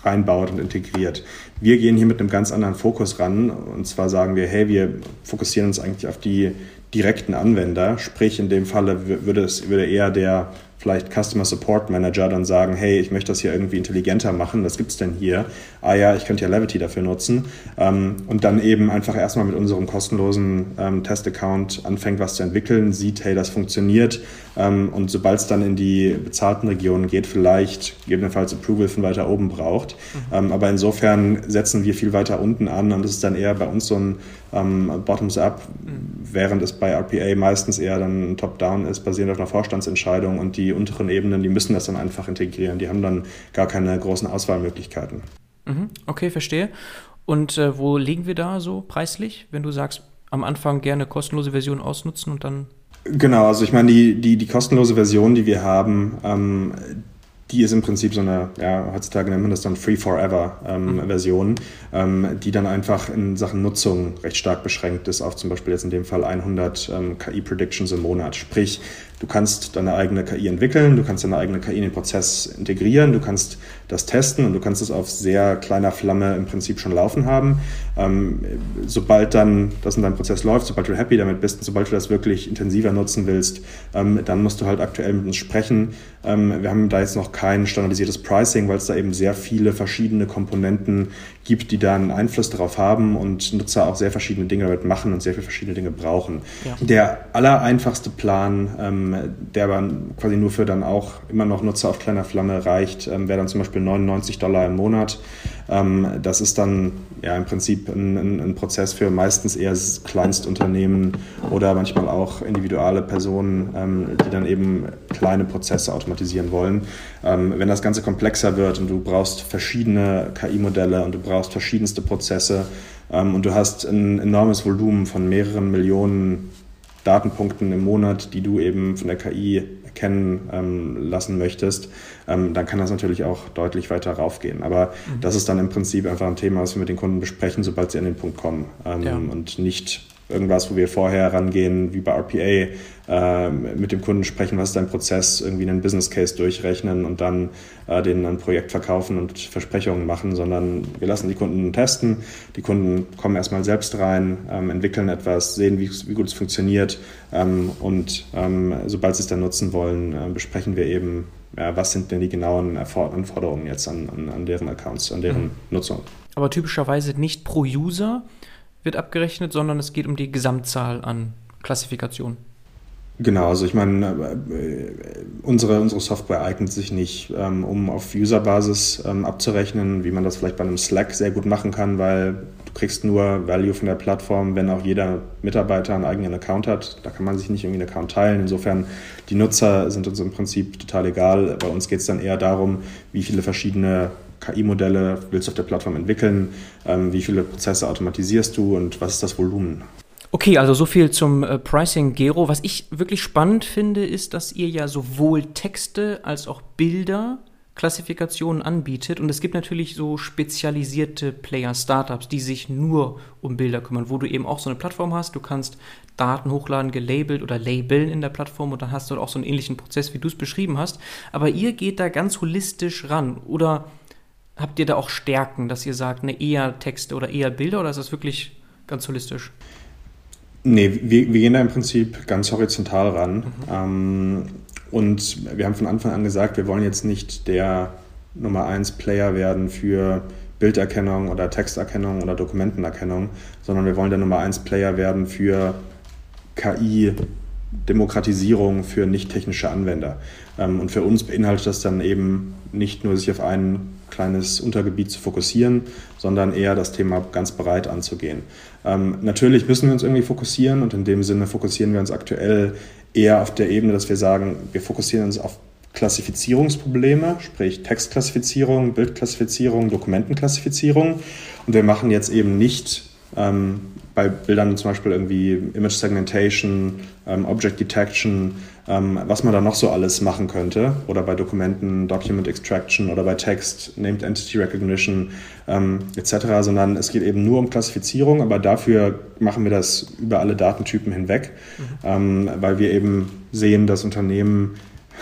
reinbaut und integriert. Wir gehen hier mit einem ganz anderen Fokus ran, und zwar sagen wir, hey, wir fokussieren uns eigentlich auf die direkten Anwender, sprich in dem Falle würde es würde eher der vielleicht Customer Support Manager dann sagen, hey, ich möchte das hier irgendwie intelligenter machen, was gibt es denn hier? Ah ja, ich könnte ja Levity dafür nutzen. Und dann eben einfach erstmal mit unserem kostenlosen Test-Account anfängt, was zu entwickeln, sieht, hey, das funktioniert. Und sobald es dann in die bezahlten Regionen geht, vielleicht gegebenenfalls Approval von weiter oben braucht. Mhm. Aber insofern setzen wir viel weiter unten an, und das ist dann eher bei uns so ein Bottoms-up, mhm. während es bei R P A meistens eher dann Top-down ist, basierend auf einer Vorstandsentscheidung, und die unteren Ebenen, die müssen das dann einfach integrieren. Die haben dann gar keine großen Auswahlmöglichkeiten. Okay, verstehe. Und äh, wo liegen wir da so preislich, wenn du sagst, am Anfang gerne kostenlose Version ausnutzen und dann... Genau, also ich meine, die, die, die kostenlose Version, die wir haben, ähm, die ist im Prinzip so eine, ja, heutzutage nennt man das dann Free Forever ähm, mhm. Version, ähm, die dann einfach in Sachen Nutzung recht stark beschränkt ist auf zum Beispiel jetzt in dem Fall hundert ähm, K I-Predictions im Monat. Sprich, du kannst deine eigene K I entwickeln, du kannst deine eigene K I in den Prozess integrieren, du kannst das testen und du kannst es auf sehr kleiner Flamme im Prinzip schon laufen haben. Ähm, sobald dann das in deinem Prozess läuft, sobald du happy damit bist und sobald du das wirklich intensiver nutzen willst, ähm, dann musst du halt aktuell mit uns sprechen. Ähm, wir haben da jetzt noch kein standardisiertes Pricing, weil es da eben sehr viele verschiedene Komponenten gibt, die da einen Einfluss darauf haben und Nutzer auch sehr verschiedene Dinge damit machen und sehr viele verschiedene Dinge brauchen. Ja. Der allereinfachste Plan, ähm, der aber quasi nur für dann auch immer noch Nutzer auf kleiner Flamme reicht, ähm, wäre dann zum Beispiel neunundneunzig Dollar im Monat. Ähm, das ist dann ja im Prinzip ein, ein, ein Prozess für meistens eher Kleinstunternehmen oder manchmal auch individuelle Personen, ähm, die dann eben kleine Prozesse automatisieren wollen. Ähm, wenn das Ganze komplexer wird und du brauchst verschiedene K I-Modelle und du brauchst verschiedenste Prozesse ähm, und du hast ein enormes Volumen von mehreren Millionen Datenpunkten im Monat, die du eben von der K I erkennen ähm, lassen möchtest, ähm, dann kann das natürlich auch deutlich weiter raufgehen. Aber mhm. das ist dann im Prinzip einfach ein Thema, was wir mit den Kunden besprechen, sobald sie an den Punkt kommen. Ähm, ja. Und nicht irgendwas, wo wir vorher rangehen, wie bei R P A, äh, mit dem Kunden sprechen, was ist dein Prozess, irgendwie einen Business Case durchrechnen und dann äh, denen ein Projekt verkaufen und Versprechungen machen, sondern wir lassen die Kunden testen. Die Kunden kommen erstmal selbst rein, ähm, entwickeln etwas, sehen, wie, wie gut es funktioniert, ähm, und ähm, sobald sie es dann nutzen wollen, äh, besprechen wir eben, ja, was sind denn die genauen Anforderungen jetzt an, an, an deren Accounts, an deren mhm. Nutzung. Aber typischerweise nicht pro User wird abgerechnet, sondern es geht um die Gesamtzahl an Klassifikationen. Genau, also ich meine, unsere, unsere Software eignet sich nicht, um auf User-Basis abzurechnen, wie man das vielleicht bei einem Slack sehr gut machen kann, weil du kriegst nur Value von der Plattform, wenn auch jeder Mitarbeiter einen eigenen Account hat. Da kann man sich nicht irgendwie einen Account teilen. Insofern, die Nutzer sind uns im Prinzip total egal. Bei uns geht es dann eher darum, wie viele verschiedene K I-Modelle willst du auf der Plattform entwickeln, ähm, wie viele Prozesse automatisierst du und was ist das Volumen? Okay, also so viel zum äh, Pricing, Gero. Was ich wirklich spannend finde, ist, dass ihr ja sowohl Texte als auch Bilder, Klassifikationen anbietet, und es gibt natürlich so spezialisierte Player, Startups, die sich nur um Bilder kümmern, wo du eben auch so eine Plattform hast, du kannst Daten hochladen, gelabelt oder labeln in der Plattform, und dann hast du auch so einen ähnlichen Prozess, wie du es beschrieben hast, aber ihr geht da ganz holistisch ran, oder habt ihr da auch Stärken, dass ihr sagt, ne, eher Texte oder eher Bilder, oder ist das wirklich ganz holistisch? Nee, wir, wir gehen da im Prinzip ganz horizontal ran. Mhm. Ähm, und wir haben von Anfang an gesagt, wir wollen jetzt nicht der Nummer eins Player werden für Bilderkennung oder Texterkennung oder Dokumentenerkennung, sondern wir wollen der Nummer eins Player werden für K I, Demokratisierung für nicht-technische Anwender. Ähm, und für uns beinhaltet das dann eben nicht nur sich auf einen kleines Untergebiet zu fokussieren, sondern eher das Thema ganz breit anzugehen. Ähm, natürlich müssen wir uns irgendwie fokussieren, und in dem Sinne fokussieren wir uns aktuell eher auf der Ebene, dass wir sagen, wir fokussieren uns auf Klassifizierungsprobleme, sprich Textklassifizierung, Bildklassifizierung, Dokumentenklassifizierung, und wir machen jetzt eben nicht ähm, bei Bildern zum Beispiel irgendwie Image Segmentation, ähm, Object Detection, ähm, was man da noch so alles machen könnte. Oder bei Dokumenten, Document Extraction oder bei Text, Named Entity Recognition ähm, et cetera. Sondern es geht eben nur um Klassifizierung, aber dafür machen wir das über alle Datentypen hinweg, mhm. ähm, weil wir eben sehen, dass Unternehmen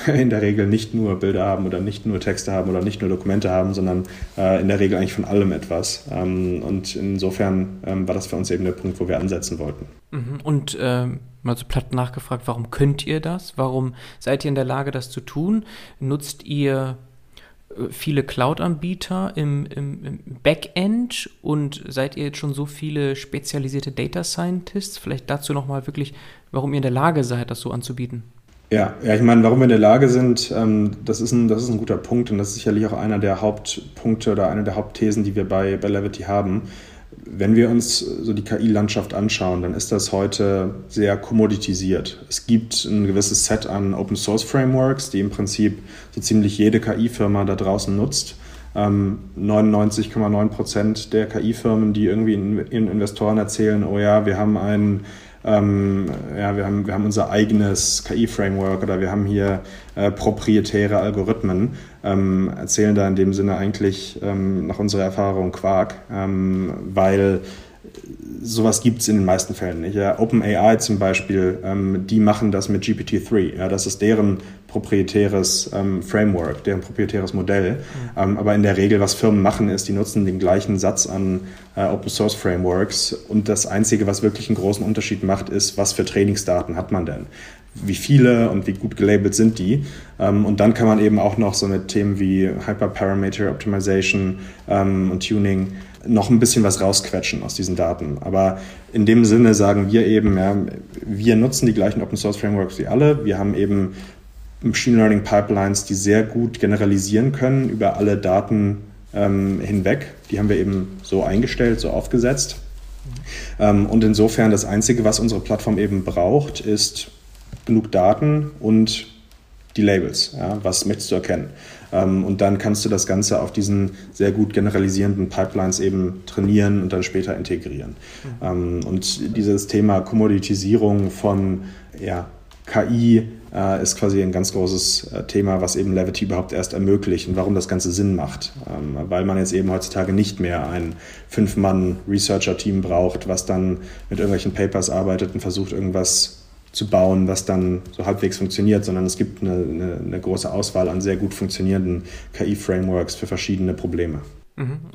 in der Regel nicht nur Bilder haben oder nicht nur Texte haben oder nicht nur Dokumente haben, sondern äh, in der Regel eigentlich von allem etwas. Ähm, und insofern ähm, war das für uns eben der Punkt, wo wir ansetzen wollten. Und ähm, mal so platt nachgefragt, warum könnt ihr das? Warum seid ihr in der Lage, das zu tun? Nutzt ihr viele Cloud-Anbieter im, im, im Backend und seid ihr jetzt schon so viele spezialisierte Data Scientists? Vielleicht dazu nochmal wirklich, warum ihr in der Lage seid, das so anzubieten. Ja, ja, ich meine, warum wir in der Lage sind, ähm, das ist ein, das ist ein guter Punkt und das ist sicherlich auch einer der Hauptpunkte oder eine der Hauptthesen, die wir bei, bei Levity haben. Wenn wir uns so die K I-Landschaft anschauen, dann ist das heute sehr kommoditisiert. Es gibt ein gewisses Set an Open-Source-Frameworks, die im Prinzip so ziemlich jede K I-Firma da draußen nutzt. Ähm, neunundneunzig Komma neun Prozent der K I-Firmen, die irgendwie in, in Investoren erzählen, oh ja, wir haben einen Ähm, ja, wir haben, wir haben unser eigenes K I-Framework oder wir haben hier äh, proprietäre Algorithmen, ähm, erzählen da in dem Sinne eigentlich ähm, nach unserer Erfahrung Quark, ähm, weil sowas gibt es in den meisten Fällen nicht. Ja, OpenAI zum Beispiel, ähm, die machen das mit G P T drei. Ja, das ist deren proprietäres ähm, Framework, deren proprietäres Modell. Mhm. Ähm, aber in der Regel, was Firmen machen, ist, die nutzen den gleichen Satz an äh, Open-Source-Frameworks. Und das Einzige, was wirklich einen großen Unterschied macht, ist, was für Trainingsdaten hat man denn? Wie viele und wie gut gelabelt sind die? Und dann kann man eben auch noch so mit Themen wie Hyperparameter Optimization und Tuning noch ein bisschen was rausquetschen aus diesen Daten. Aber in dem Sinne sagen wir eben, ja, wir nutzen die gleichen Open-Source-Frameworks wie alle. Wir haben eben Machine Learning Pipelines, die sehr gut generalisieren können über alle Daten hinweg. Die haben wir eben so eingestellt, so aufgesetzt. Und insofern das Einzige, was unsere Plattform eben braucht, ist genug Daten und die Labels, ja, was möchtest du erkennen? Ähm, und dann kannst du das Ganze auf diesen sehr gut generalisierenden Pipelines eben trainieren und dann später integrieren. Mhm. Ähm, und dieses Thema Kommoditisierung von ja, K I äh, ist quasi ein ganz großes äh, Thema, was eben Levity überhaupt erst ermöglicht und warum das Ganze Sinn macht. Ähm, weil man jetzt eben heutzutage nicht mehr ein Fünf-Mann-Researcher-Team braucht, was dann mit irgendwelchen Papers arbeitet und versucht, irgendwas zu bauen, was dann so halbwegs funktioniert, sondern es gibt eine, eine, eine große Auswahl an sehr gut funktionierenden K I-Frameworks für verschiedene Probleme.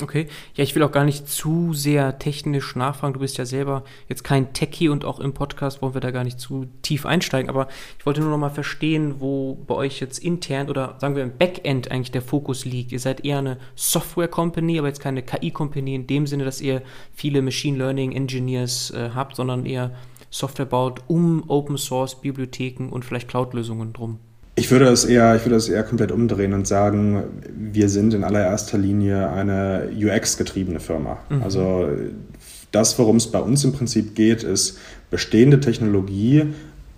Okay. Ja, ich will auch gar nicht zu sehr technisch nachfragen. Du bist ja selber jetzt kein Techie und auch im Podcast wollen wir da gar nicht zu tief einsteigen. Aber ich wollte nur noch mal verstehen, wo bei euch jetzt intern oder sagen wir im Backend eigentlich der Fokus liegt. Ihr seid eher eine Software-Company, aber jetzt keine K I-Company in dem Sinne, dass ihr viele Machine Learning-Engineers äh, habt, sondern eher Software baut um Open-Source-Bibliotheken und vielleicht Cloud-Lösungen drum? Ich würde es eher, ich würde es eher komplett umdrehen und sagen, wir sind in allererster Linie eine U X-getriebene Firma. Mhm. Also das, worum es bei uns im Prinzip geht, ist bestehende Technologie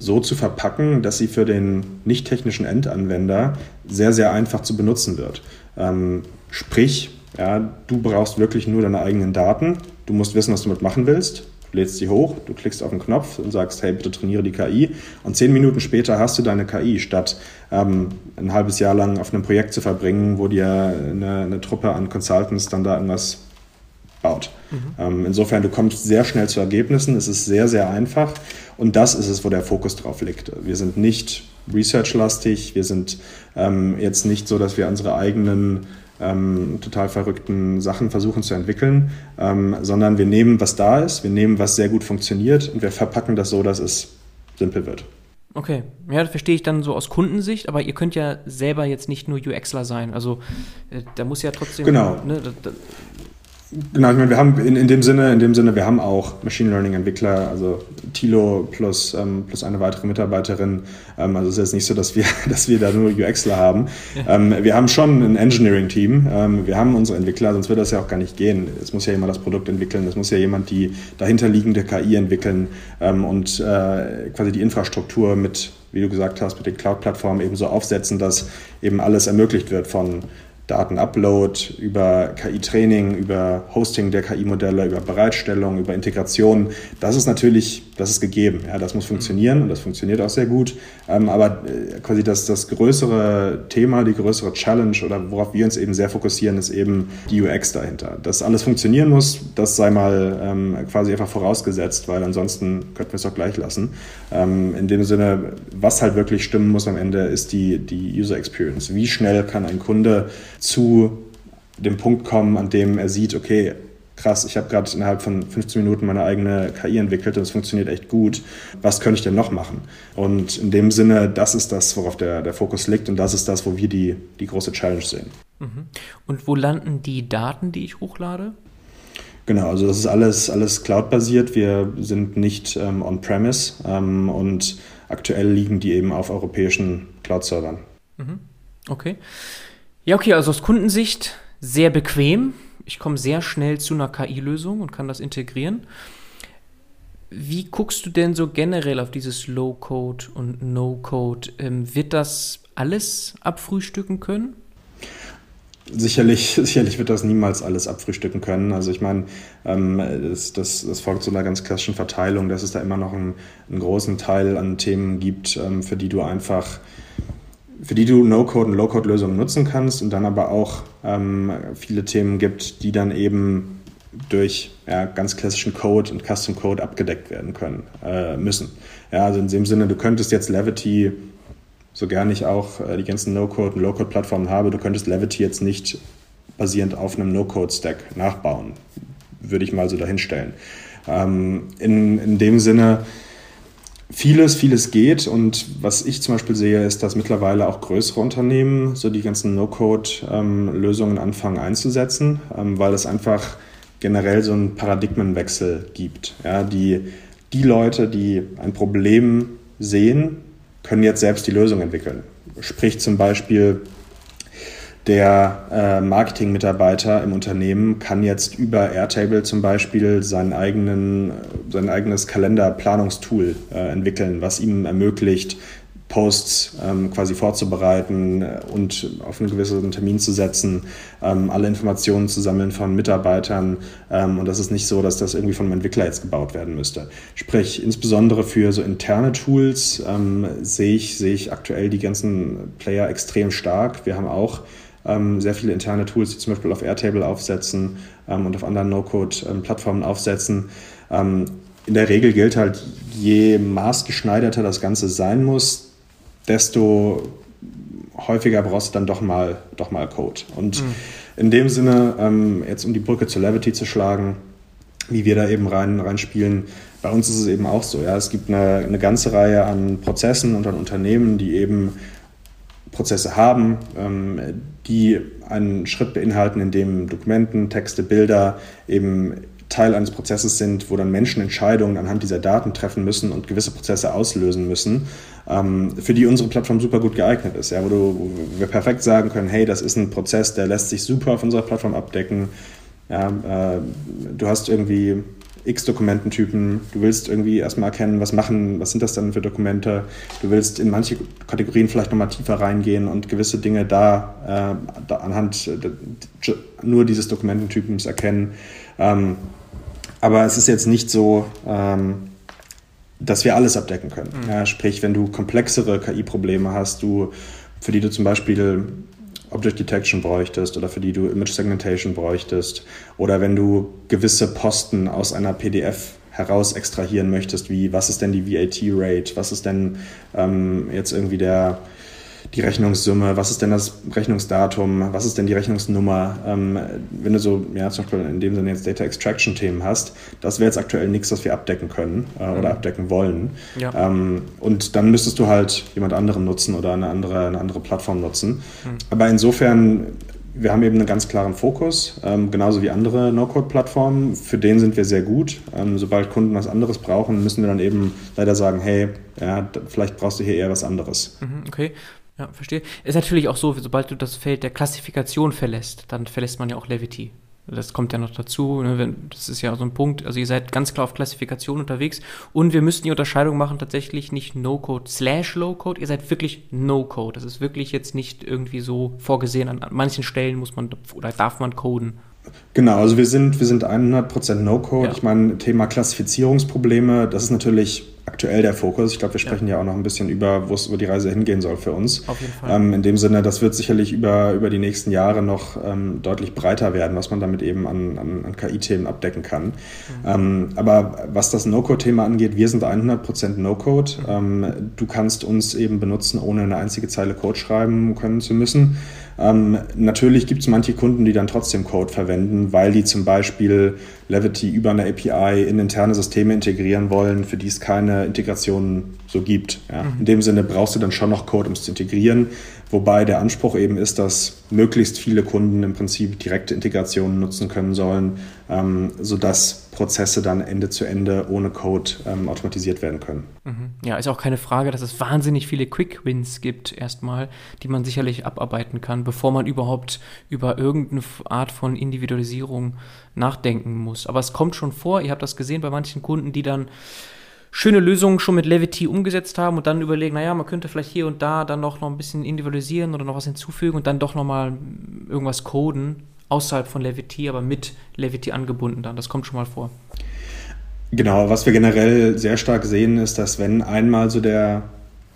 so zu verpacken, dass sie für den nicht technischen Endanwender sehr, sehr einfach zu benutzen wird. Ähm, sprich, ja, du brauchst wirklich nur deine eigenen Daten, du musst wissen, was du damit machen willst. Du lädst sie hoch, du klickst auf den Knopf und sagst, hey, bitte trainiere die K I. Und zehn Minuten später hast du deine K I, statt ähm, ein halbes Jahr lang auf einem Projekt zu verbringen, wo dir eine, eine Truppe an Consultants dann da irgendwas baut. Mhm. Ähm, insofern, du kommst sehr schnell zu Ergebnissen, es ist sehr, sehr einfach. Und das ist es, wo der Fokus drauf liegt. Wir sind nicht researchlastig, wir sind ähm, jetzt nicht so, dass wir unsere eigenen Ähm, total verrückten Sachen versuchen zu entwickeln, ähm, sondern wir nehmen, was da ist, wir nehmen, was sehr gut funktioniert und wir verpacken das so, dass es simpel wird. Okay, ja, das verstehe ich dann so aus Kundensicht, aber ihr könnt ja selber jetzt nicht nur UXler sein, also äh, da muss ja trotzdem... Genau. Ne, da, da Genau, ich meine, wir haben in, in dem Sinne, in dem Sinne, wir haben auch Machine Learning Entwickler, also Thilo plus, ähm, plus eine weitere Mitarbeiterin. Ähm, also es ist jetzt nicht so, dass wir, dass wir da nur UXler haben. Ja. Ähm, wir haben schon ein Engineering Team. Ähm, wir haben unsere Entwickler, sonst würde das ja auch gar nicht gehen. Es muss ja jemand das Produkt entwickeln. Es muss ja jemand die dahinterliegende K I entwickeln ähm, und äh, quasi die Infrastruktur mit, wie du gesagt hast, mit den Cloud-Plattformen eben so aufsetzen, dass eben alles ermöglicht wird von Datenupload, über K I-Training, über Hosting der K I-Modelle, über Bereitstellung, über Integration. Das ist natürlich, das ist gegeben. Ja, das muss funktionieren und das funktioniert auch sehr gut. Aber quasi das, das größere Thema, die größere Challenge oder worauf wir uns eben sehr fokussieren, ist eben die U X dahinter. Dass alles funktionieren muss, das sei mal quasi einfach vorausgesetzt, weil ansonsten könnten wir es doch gleich lassen. In dem Sinne, was halt wirklich stimmen muss am Ende, ist die, die User Experience. Wie schnell kann ein Kunde zu dem Punkt kommen, an dem er sieht, okay, krass, ich habe gerade innerhalb von fünfzehn Minuten meine eigene K I entwickelt und es funktioniert echt gut. Was könnte ich denn noch machen? Und in dem Sinne, das ist das, worauf der, der Fokus liegt und das ist das, wo wir die, die große Challenge sehen. Und wo landen die Daten, die ich hochlade? Genau, also das ist alles, alles Cloud-basiert. Wir sind nicht ähm, on-premise ähm, und aktuell liegen die eben auf europäischen Cloud-Servern. Okay. Ja, okay, also aus Kundensicht sehr bequem. Ich komme sehr schnell zu einer K I-Lösung und kann das integrieren. Wie guckst du denn so generell auf dieses Low-Code und No-Code? Ähm, wird das alles abfrühstücken können? Sicherlich, sicherlich wird das niemals alles abfrühstücken können. Also ich meine, ähm, das, das, das folgt so einer ganz klassischen Verteilung, dass es da immer noch einen, einen großen Teil an Themen gibt, ähm, für die du einfach, für die du No-Code und Low-Code-Lösungen nutzen kannst und dann aber auch ähm, viele Themen gibt, die dann eben durch ja, ganz klassischen Code und Custom-Code abgedeckt werden können, äh, müssen. Ja, also in dem Sinne, du könntest jetzt Levity, so gerne ich auch die ganzen No-Code- und Low-Code-Plattformen habe, du könntest Levity jetzt nicht basierend auf einem No-Code-Stack nachbauen. Würde ich mal so dahinstellen. Ähm, in, in dem Sinne, vieles, vieles geht und was ich zum Beispiel sehe, ist, dass mittlerweile auch größere Unternehmen so die ganzen No-Code-Lösungen anfangen einzusetzen, ähm, weil es einfach generell so einen Paradigmenwechsel gibt. Ja, die, die Leute, die ein Problem sehen, können jetzt selbst die Lösung entwickeln. Sprich zum Beispiel, der äh, Marketing-Mitarbeiter im Unternehmen kann jetzt über Airtable zum Beispiel seinen eigenen, sein eigenes Kalenderplanungstool äh, entwickeln, was ihm ermöglicht, Posts ähm, quasi vorzubereiten und auf einen gewissen Termin zu setzen, ähm, alle Informationen zu sammeln von Mitarbeitern ähm, und das ist nicht so, dass das irgendwie von einem Entwickler jetzt gebaut werden müsste. Sprich, insbesondere für so interne Tools ähm, sehe ich, sehe ich aktuell die ganzen Player extrem stark. Wir haben auch ähm, sehr viele interne Tools, die zum Beispiel auf Airtable aufsetzen ähm, und auf anderen No-Code-Plattformen aufsetzen. Ähm, in der Regel gilt halt, je maßgeschneiderter das Ganze sein muss, desto häufiger brauchst du dann doch mal, doch mal Code. Und mhm. in dem Sinne, ähm, jetzt um die Brücke zur Levity zu schlagen, wie wir da eben rein, rein spielen, bei uns ist es eben auch so. Ja, es gibt eine, eine ganze Reihe an Prozessen und an Unternehmen, die eben Prozesse haben, ähm, die einen Schritt beinhalten, in dem Dokumenten, Texte, Bilder eben Teil eines Prozesses sind, wo dann Menschen Entscheidungen anhand dieser Daten treffen müssen und gewisse Prozesse auslösen müssen, ähm, für die unsere Plattform super gut geeignet ist, ja, wo, du, wo wir perfekt sagen können, hey, das ist ein Prozess, der lässt sich super auf unserer Plattform abdecken, ja, äh, du hast irgendwie x Dokumententypen, du willst irgendwie erstmal erkennen, was machen, was sind das denn für Dokumente, du willst in manche Kategorien vielleicht nochmal tiefer reingehen und gewisse Dinge da, äh, da anhand äh, nur dieses Dokumententypens erkennen, ähm, aber es ist jetzt nicht so, ähm, dass wir alles abdecken können. Mhm. Ja, sprich, wenn du komplexere K I-Probleme hast, du, für die du zum Beispiel Object Detection bräuchtest oder für die du Image Segmentation bräuchtest oder wenn du gewisse Posten aus einer P D F heraus extrahieren möchtest, wie was ist denn die V A T-Rate, was ist denn ähm, jetzt irgendwie der... die Rechnungssumme, was ist denn das Rechnungsdatum, was ist denn die Rechnungsnummer, ähm, wenn du so, ja, zum Beispiel in dem Sinne jetzt Data Extraction Themen hast, das wäre jetzt aktuell nichts, was wir abdecken können äh, oder mhm. abdecken wollen. Ja. Ähm, und dann müsstest du halt jemand anderen nutzen oder eine andere, eine andere Plattform nutzen. Mhm. Aber insofern, wir haben eben einen ganz klaren Fokus, ähm, genauso wie andere No-Code-Plattformen, für den sind wir sehr gut. Ähm, sobald Kunden was anderes brauchen, müssen wir dann eben leider sagen, hey, ja, vielleicht brauchst du hier eher was anderes. Mhm, okay. Ja, verstehe. Ist natürlich auch so, sobald du das Feld der Klassifikation verlässt, dann verlässt man ja auch Levity. Das kommt ja noch dazu, ne? Das ist ja so ein Punkt, also ihr seid ganz klar auf Klassifikation unterwegs und wir müssten die Unterscheidung machen, tatsächlich nicht No-Code slash Low-Code, ihr seid wirklich No-Code, das ist wirklich jetzt nicht irgendwie so vorgesehen, an, an manchen Stellen muss man oder darf man coden. Genau, also wir sind, wir sind hundert Prozent No-Code, ja. Ich meine, Thema Klassifizierungsprobleme, das ist natürlich aktuell der Fokus. Ich glaube, wir sprechen ja. ja auch noch ein bisschen über, wo es über die Reise hingehen soll für uns. Auf jeden Fall. Ähm, in dem Sinne, das wird sicherlich über, über die nächsten Jahre noch ähm, deutlich breiter werden, was man damit eben an, an, an K I-Themen abdecken kann. Mhm. Ähm, aber was das No-Code-Thema angeht, wir sind hundert Prozent No-Code. Mhm. Ähm, du kannst uns eben benutzen, ohne eine einzige Zeile Code schreiben können zu müssen. Ähm, natürlich gibt es manche Kunden, die dann trotzdem Code verwenden, weil die zum Beispiel Levity über eine A P I in interne Systeme integrieren wollen, für die es keine Integration so gibt. Ja. Mhm. In dem Sinne brauchst du dann schon noch Code, um es zu integrieren, wobei der Anspruch eben ist, dass möglichst viele Kunden im Prinzip direkte Integrationen nutzen können sollen, ähm, sodass Prozesse dann Ende zu Ende ohne Code ähm, automatisiert werden können. Mhm. Ja, ist auch keine Frage, dass es wahnsinnig viele Quick-Wins gibt erstmal, die man sicherlich abarbeiten kann, bevor man überhaupt über irgendeine Art von Individualisierung nachdenken muss. Aber es kommt schon vor, ihr habt das gesehen bei manchen Kunden, die dann schöne Lösungen schon mit Levity umgesetzt haben und dann überlegen, naja, man könnte vielleicht hier und da dann noch, noch ein bisschen individualisieren oder noch was hinzufügen und dann doch nochmal irgendwas coden, außerhalb von Levity, aber mit Levity angebunden dann. Das kommt schon mal vor. Genau, was wir generell sehr stark sehen, ist, dass wenn einmal so der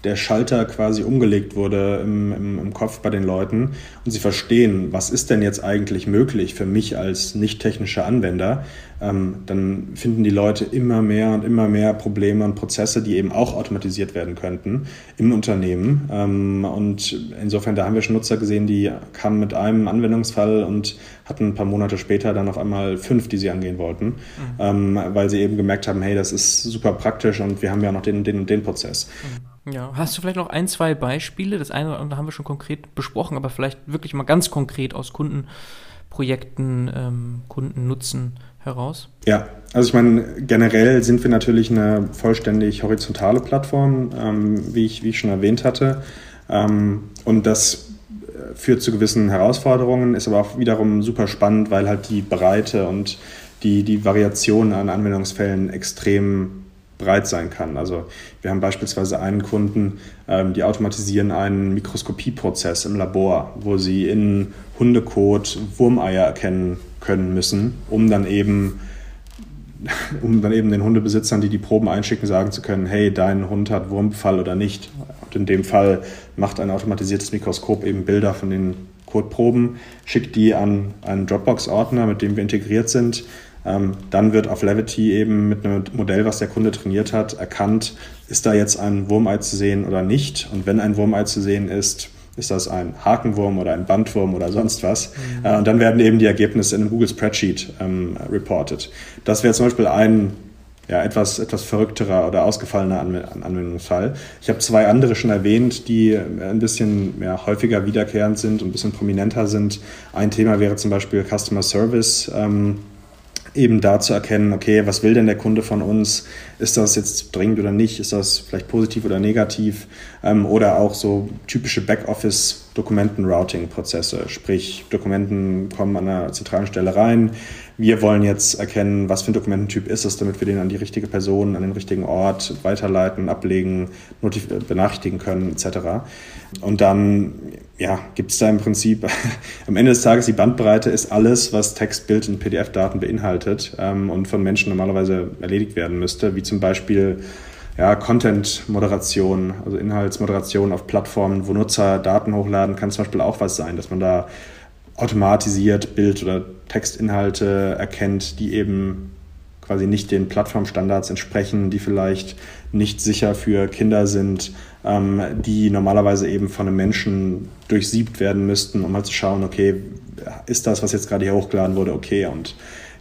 der Schalter quasi umgelegt wurde im, im, im Kopf bei den Leuten und sie verstehen, was ist denn jetzt eigentlich möglich für mich als nicht-technischer Anwender, ähm, dann finden die Leute immer mehr und immer mehr Probleme und Prozesse, die eben auch automatisiert werden könnten im Unternehmen. Ähm, und insofern, da haben wir schon Nutzer gesehen, die kamen mit einem Anwendungsfall und hatten ein paar Monate später dann auf einmal fünf, die sie angehen wollten, mhm. ähm, weil sie eben gemerkt haben, hey, das ist super praktisch und wir haben ja noch den, den und den Prozess. Mhm. Ja, hast du vielleicht noch ein, zwei Beispiele? Das eine oder andere haben wir schon konkret besprochen, aber vielleicht wirklich mal ganz konkret aus Kundenprojekten, ähm, Kundennutzen heraus. Ja, also ich meine, generell sind wir natürlich eine vollständig horizontale Plattform, ähm, wie ich, wie ich schon erwähnt hatte. Ähm, und das führt zu gewissen Herausforderungen, ist aber auch wiederum super spannend, weil halt die Breite und die, die Variation an Anwendungsfällen extrem breit sein kann. Also wir haben beispielsweise einen Kunden, ähm, die automatisieren einen Mikroskopieprozess im Labor, wo sie in Hundekot Wurmeier erkennen können müssen, um dann eben um dann eben den Hundebesitzern, die die Proben einschicken, sagen zu können, hey, dein Hund hat Wurmbefall oder nicht. Und in dem Fall macht ein automatisiertes Mikroskop eben Bilder von den Kotproben, schickt die an einen Dropbox-Ordner, mit dem wir integriert sind. Ähm, dann wird auf Levity eben mit einem Modell, was der Kunde trainiert hat, erkannt, ist da jetzt ein Wurmei zu sehen oder nicht. Und wenn ein Wurmei zu sehen ist, ist das ein Hakenwurm oder ein Bandwurm oder sonst was. Mhm. Äh, und dann werden eben die Ergebnisse in einem Google Spreadsheet ähm, reported. Das wäre zum Beispiel ein ja, etwas, etwas verrückterer oder ausgefallener Anwendungsfall. Ich habe zwei andere schon erwähnt, die ein bisschen ja, häufiger wiederkehrend sind und ein bisschen prominenter sind. Ein Thema wäre zum Beispiel Customer Service, ähm, eben da zu erkennen, okay, was will denn der Kunde von uns? Ist das jetzt dringend oder nicht? Ist das vielleicht positiv oder negativ? Ähm, oder auch so typische Backoffice-Dokumenten-Routing-Prozesse, sprich Dokumenten kommen an einer zentralen Stelle rein. Wir wollen jetzt erkennen, was für ein Dokumententyp ist es, damit wir den an die richtige Person, an den richtigen Ort weiterleiten, ablegen, notif- benachrichtigen können et cetera. Und dann ja, gibt es da im Prinzip am Ende des Tages, die Bandbreite ist alles, was Text, Bild und P D F-Daten beinhaltet ähm, und von Menschen normalerweise erledigt werden müsste, wie zum Beispiel ja, Content-Moderation, also Inhaltsmoderation auf Plattformen, wo Nutzer Daten hochladen, kann zum Beispiel auch was sein, dass man da automatisiert Bild- oder Textinhalte erkennt, die eben quasi nicht den Plattformstandards entsprechen, die vielleicht nicht sicher für Kinder sind, ähm, die normalerweise eben von einem Menschen durchsiebt werden müssten, um mal zu schauen, okay, ist das, was jetzt gerade hier hochgeladen wurde, okay? Und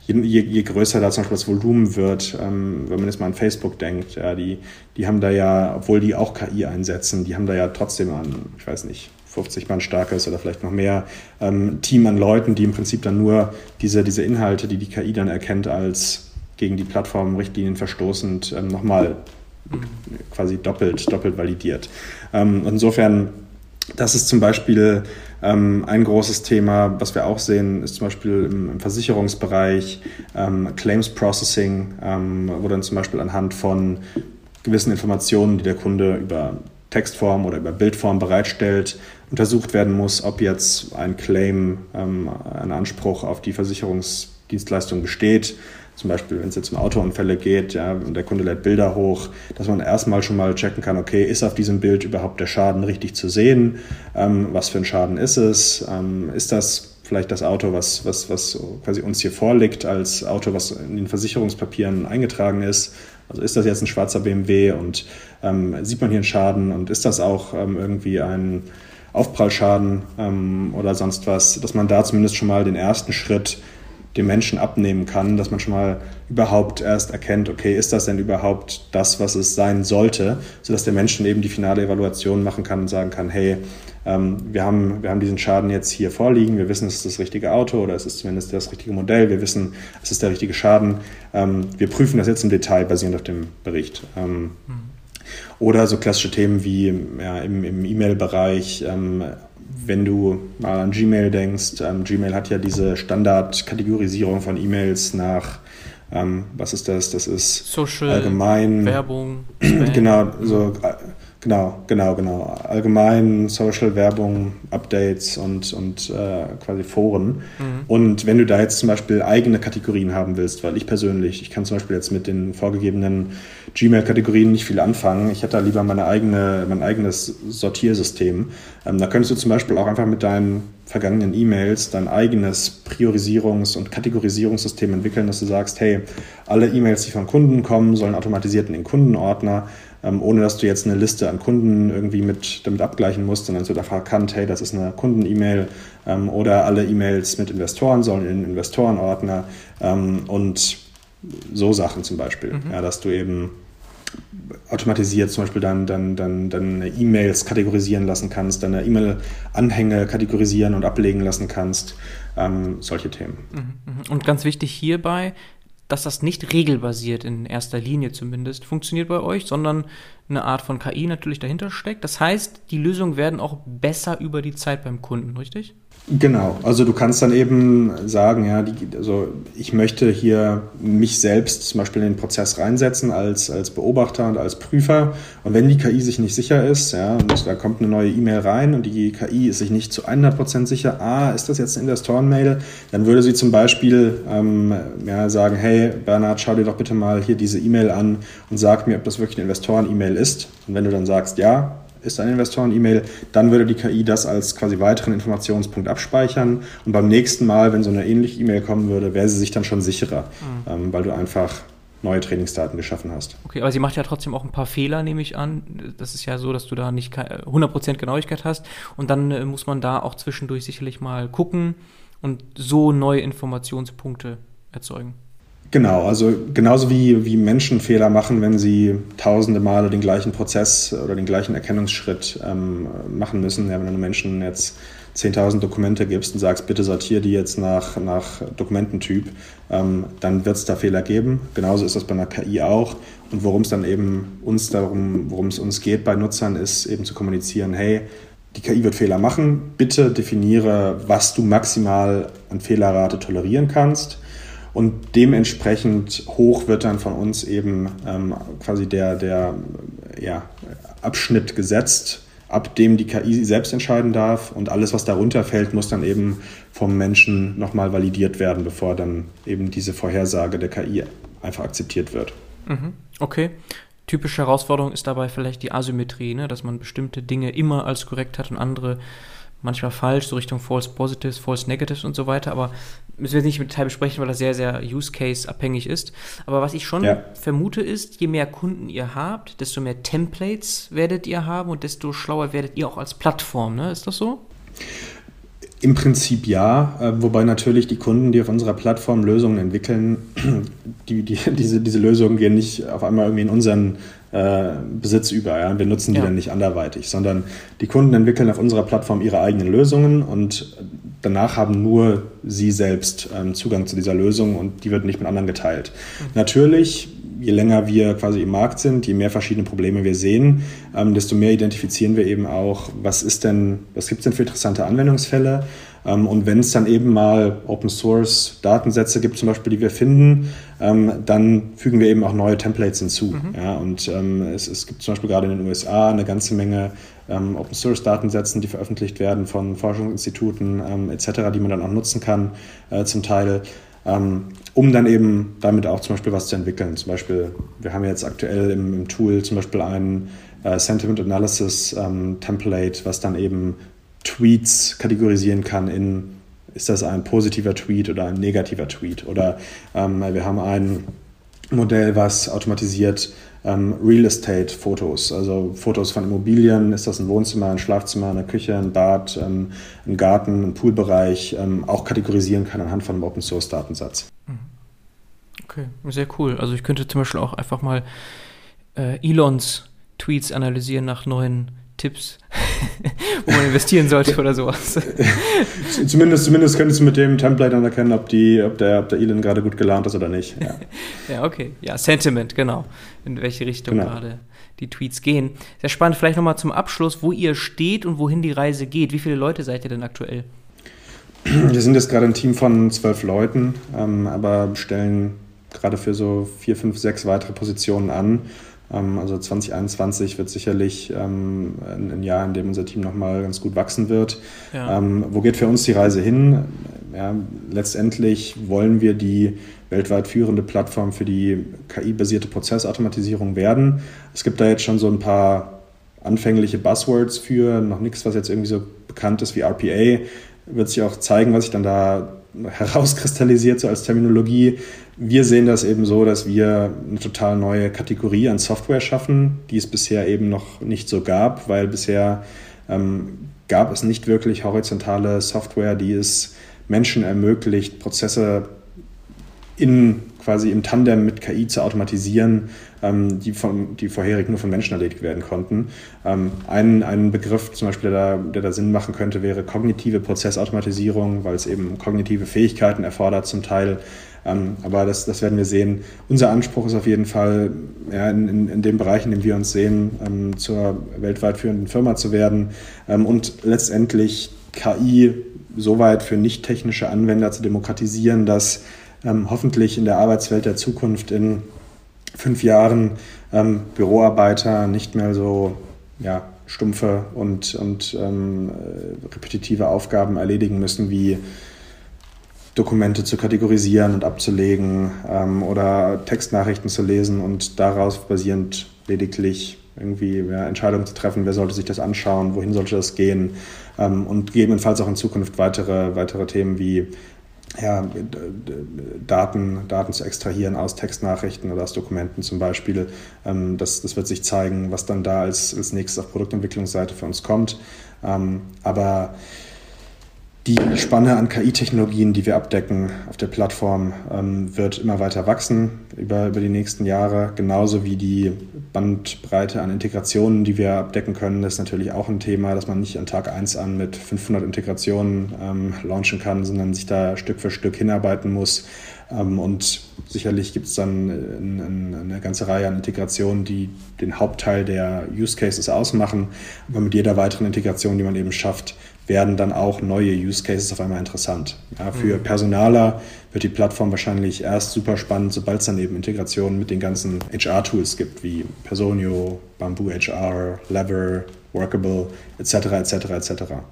je, je, je größer da zum Beispiel das Volumen wird, ähm, wenn man jetzt mal an Facebook denkt, ja, die, die haben da ja, obwohl die auch K I einsetzen, die haben da ja trotzdem an, ich weiß nicht, fünfzig Mann starkes oder vielleicht noch mehr ähm, Team an Leuten, die im Prinzip dann nur diese, diese Inhalte, die die K I dann erkennt, als gegen die Plattformrichtlinien verstoßend ähm, nochmal quasi doppelt, doppelt validiert. Ähm, insofern Das ist zum Beispiel ähm, ein großes Thema, was wir auch sehen, ist zum Beispiel im, im Versicherungsbereich, ähm, Claims Processing, ähm, wo dann zum Beispiel anhand von gewissen Informationen, die der Kunde über Textform oder über Bildform bereitstellt, untersucht werden muss, ob jetzt ein Claim, ähm, ein Anspruch auf die Versicherungsdienstleistung besteht. Zum Beispiel, wenn es jetzt um Autounfälle geht, ja, und der Kunde lädt Bilder hoch, dass man erstmal schon mal checken kann, okay, ist auf diesem Bild überhaupt der Schaden richtig zu sehen? Ähm, was für ein Schaden ist es? Ähm, ist das vielleicht das Auto, was, was, was quasi uns hier vorliegt, als Auto, was in den Versicherungspapieren eingetragen ist? Also ist das jetzt ein schwarzer B M W und ähm, sieht man hier einen Schaden und ist das auch ähm, irgendwie ein Aufprallschaden ähm, oder sonst was? Dass man da zumindest schon mal den ersten Schritt dem Menschen abnehmen kann, dass man schon mal überhaupt erst erkennt, okay, ist das denn überhaupt das, was es sein sollte, sodass der Mensch eben die finale Evaluation machen kann und sagen kann, hey, ähm, wir haben, wir haben diesen Schaden jetzt hier vorliegen, wir wissen, es ist das richtige Auto oder es ist zumindest das richtige Modell, wir wissen, es ist der richtige Schaden, ähm, wir prüfen das jetzt im Detail basierend auf dem Bericht. Ähm, mhm. Oder so klassische Themen wie ja, im, im E-Mail-Bereich, ähm, wenn du mal an Gmail denkst, ähm, Gmail hat ja diese Standardkategorisierung von E-Mails nach, ähm, was ist das? Das ist Social, allgemein, Werbung, genau, so, äh, genau, genau, genau, allgemein Social, Werbung, Updates und, und äh, quasi Foren. Mhm. Und wenn du da jetzt zum Beispiel eigene Kategorien haben willst, weil ich persönlich, ich kann zum Beispiel jetzt mit den vorgegebenen Gmail-Kategorien nicht viel anfangen. Ich hätte da lieber meine eigene, mein eigenes Sortiersystem. Ähm, da könntest du zum Beispiel auch einfach mit deinen vergangenen E-Mails dein eigenes Priorisierungs- und Kategorisierungssystem entwickeln, dass du sagst, hey, alle E-Mails, die von Kunden kommen, sollen automatisiert in den Kundenordner, ähm, ohne dass du jetzt eine Liste an Kunden irgendwie mit, damit abgleichen musst, sondern du einfach erkannt, hey, das ist eine Kunden-E-Mail, ähm, oder alle E-Mails mit Investoren sollen in den Investorenordner, ähm, und so Sachen zum Beispiel, mhm. ja, dass du eben automatisiert zum Beispiel dann, dann, dann, dann deine E-Mails kategorisieren lassen kannst, deine E-Mail-Anhänge kategorisieren und ablegen lassen kannst, ähm, solche Themen. Mhm. Und ganz wichtig hierbei, dass das nicht regelbasiert in erster Linie zumindest funktioniert bei euch, sondern eine Art von K I natürlich dahinter steckt. Das heißt, die Lösungen werden auch besser über die Zeit beim Kunden, richtig? Genau, also du kannst dann eben sagen, ja, die, also ich möchte hier mich selbst zum Beispiel in den Prozess reinsetzen als, als Beobachter und als Prüfer, und wenn die K I sich nicht sicher ist, ja, und da kommt eine neue E-Mail rein und die K I ist sich nicht zu hundert Prozent sicher, ah, ist das jetzt eine Investoren-Mail, dann würde sie zum Beispiel ähm, ja, sagen, hey Bernhard, schau dir doch bitte mal hier diese E-Mail an und sag mir, ob das wirklich eine Investoren-E-Mail ist, und wenn du dann sagst, ja, ist eine Investoren-E-Mail, dann würde die K I das als quasi weiteren Informationspunkt abspeichern, und beim nächsten Mal, wenn so eine ähnliche E-Mail kommen würde, wäre sie sich dann schon sicherer, mhm. ähm, weil du einfach neue Trainingsdaten geschaffen hast. Okay, aber sie macht ja trotzdem auch ein paar Fehler, nehme ich an. Das ist ja so, dass du da nicht hundert Prozent Genauigkeit hast, und dann äh, muss man da auch zwischendurch sicherlich mal gucken und so neue Informationspunkte erzeugen. Genau, also genauso wie, wie Menschen Fehler machen, wenn sie tausende Male den gleichen Prozess oder den gleichen Erkennungsschritt ähm, machen müssen. Ja, wenn du Menschen jetzt zehntausend Dokumente gibst und sagst, bitte sortiere die jetzt nach, nach Dokumententyp, ähm, dann wird es da Fehler geben. Genauso ist das bei einer K I auch. Und worum es dann eben uns darum, worum es uns geht bei Nutzern, ist eben zu kommunizieren, hey, die K I wird Fehler machen, bitte definiere, was du maximal an Fehlerrate tolerieren kannst. Und dementsprechend hoch wird dann von uns eben ähm, quasi der, der ja, Abschnitt gesetzt, ab dem die K I selbst entscheiden darf. Und alles, was darunter fällt, muss dann eben vom Menschen nochmal validiert werden, bevor dann eben diese Vorhersage der K I einfach akzeptiert wird. Mhm. Okay. Typische Herausforderung ist dabei vielleicht die Asymmetrie, ne? Dass man bestimmte Dinge immer als korrekt hat und andere manchmal falsch, so Richtung False Positives, False Negatives und so weiter, aber müssen wir nicht mit Detail besprechen, weil das sehr, sehr Use-Case-abhängig ist. Aber was ich schon ja. vermute ist, je mehr Kunden ihr habt, desto mehr Templates werdet ihr haben und desto schlauer werdet ihr auch als Plattform, ne? Ist das so? Im Prinzip ja, wobei natürlich die Kunden, die auf unserer Plattform Lösungen entwickeln, die, die, diese, diese Lösungen gehen nicht auf einmal irgendwie in unseren Äh, Besitz über. Ja? Wir nutzen die ja. dann nicht anderweitig, sondern die Kunden entwickeln auf unserer Plattform ihre eigenen Lösungen und danach haben nur sie selbst ähm, Zugang zu dieser Lösung und die wird nicht mit anderen geteilt. Mhm. Natürlich je länger wir quasi im Markt sind, je mehr verschiedene Probleme wir sehen, ähm, desto mehr identifizieren wir eben auch, was ist denn, was gibt es denn für interessante Anwendungsfälle? Ähm, und wenn es dann eben mal Open-Source-Datensätze gibt, zum Beispiel, die wir finden, ähm, dann fügen wir eben auch neue Templates hinzu. Mhm. Ja, und ähm, es, es gibt zum Beispiel gerade in den U S A eine ganze Menge ähm, Open-Source-Datensätzen, die veröffentlicht werden von Forschungsinstituten ähm, et cetera, die man dann auch nutzen kann äh, zum Teil. Ähm, um dann eben damit auch zum Beispiel was zu entwickeln. Zum Beispiel, wir haben jetzt aktuell im, im Tool zum Beispiel ein äh, Sentiment Analysis ähm, Template, was dann eben Tweets kategorisieren kann in, ist das ein positiver Tweet oder ein negativer Tweet? Oder ähm, wir haben ein Modell, was automatisiert ähm, Real Estate Fotos, also Fotos von Immobilien, ist das ein Wohnzimmer, ein Schlafzimmer, eine Küche, ein Bad, ähm, ein Garten, ein Poolbereich, ähm, auch kategorisieren kann anhand von einem Open Source Datensatz. Okay, sehr cool. Also ich könnte zum Beispiel auch einfach mal äh, Elons Tweets analysieren nach neuen Tipps, wo man investieren sollte oder sowas. zumindest, zumindest könntest du mit dem Template dann erkennen, ob, die, ob, der, ob der Elon gerade gut gelernt ist oder nicht. Ja. Ja, okay. Ja, Sentiment, genau. In welche Richtung genau gerade die Tweets gehen. Sehr spannend. Vielleicht nochmal zum Abschluss, wo ihr steht und wohin die Reise geht. Wie viele Leute seid ihr denn aktuell? Wir sind jetzt gerade ein Team von zwölf Leuten, ähm, aber stellen gerade für so vier, fünf, sechs weitere Positionen an. Also zwanzig einundzwanzig wird sicherlich ähm, ein Jahr, in dem unser Team nochmal ganz gut wachsen wird. Ja. Ähm, wo geht für uns die Reise hin? Ja, letztendlich wollen wir die weltweit führende Plattform für die K I-basierte Prozessautomatisierung werden. Es gibt da jetzt schon so ein paar anfängliche Buzzwords für, noch nichts, was jetzt irgendwie so bekannt ist wie R P A. Wird sich auch zeigen, was sich dann da herauskristallisiert, so als Terminologie. Wir sehen das eben so, dass wir eine total neue Kategorie an Software schaffen, die es bisher eben noch nicht so gab, weil bisher ähm, gab es nicht wirklich horizontale Software, die es Menschen ermöglicht, Prozesse in quasi im Tandem mit K I zu automatisieren, ähm, die, von, die vorherig nur von Menschen erledigt werden konnten. Ähm, ein, ein Begriff zum Beispiel, der da, der da Sinn machen könnte, wäre kognitive Prozessautomatisierung, weil es eben kognitive Fähigkeiten erfordert zum Teil. Ähm, aber das, das werden wir sehen. Unser Anspruch ist auf jeden Fall, ja, in, in, in dem Bereich, in dem wir uns sehen, ähm, zur weltweit führenden Firma zu werden ähm, und letztendlich K I soweit für nicht technische Anwender zu demokratisieren, dass Ähm, hoffentlich in der Arbeitswelt der Zukunft in fünf Jahren ähm, Büroarbeiter nicht mehr so ja, stumpfe und, und ähm, repetitive Aufgaben erledigen müssen, wie Dokumente zu kategorisieren und abzulegen ähm, oder Textnachrichten zu lesen und daraus basierend lediglich irgendwie ja, Entscheidungen zu treffen, wer sollte sich das anschauen, wohin sollte das gehen ähm, und gegebenenfalls auch in Zukunft weitere, weitere Themen wie Ja, Daten, Daten zu extrahieren aus Textnachrichten oder aus Dokumenten zum Beispiel. Das, das wird sich zeigen, was dann da als, als nächstes auf Produktentwicklungsseite für uns kommt. Aber die Spanne an K I-Technologien, die wir abdecken auf der Plattform, wird immer weiter wachsen über, über die nächsten Jahre. Genauso wie die Bandbreite an Integrationen, die wir abdecken können. Das ist natürlich auch ein Thema, dass man nicht an Tag eins an mit fünfhundert Integrationen ähm, launchen kann, sondern sich da Stück für Stück hinarbeiten muss. Ähm, und sicherlich gibt es dann in, in, eine ganze Reihe an Integrationen, die den Hauptteil der Use Cases ausmachen. Aber mit jeder weiteren Integration, die man eben schafft, werden dann auch neue Use Cases auf einmal interessant. Ja, für Personaler wird die Plattform wahrscheinlich erst super spannend, sobald es dann eben Integrationen mit den ganzen H R-Tools gibt, wie Personio, Bamboo H R, Lever, Workable, et cetera et cetera et cetera.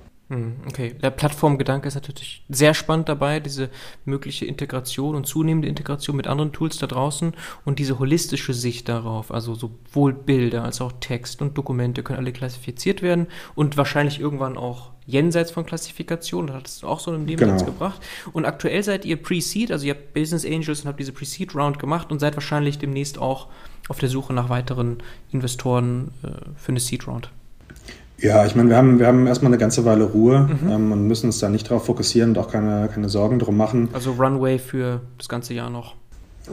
Okay, der Plattformgedanke ist natürlich sehr spannend dabei, diese mögliche Integration und zunehmende Integration mit anderen Tools da draußen und diese holistische Sicht darauf, also sowohl Bilder als auch Text und Dokumente können alle klassifiziert werden und wahrscheinlich irgendwann auch jenseits von Klassifikation, das hattest du auch so in einem Nebensatz genau gebracht. Und aktuell seid ihr Pre-Seed, also ihr habt Business Angels und habt diese Pre-Seed-Round gemacht und seid wahrscheinlich demnächst auch auf der Suche nach weiteren Investoren äh, für eine Seed-Round. Ja, ich meine, wir haben, wir haben erstmal eine ganze Weile Ruhe mhm. ähm, und müssen uns da nicht drauf fokussieren und auch keine, keine Sorgen drum machen. Also Runway für das ganze Jahr noch?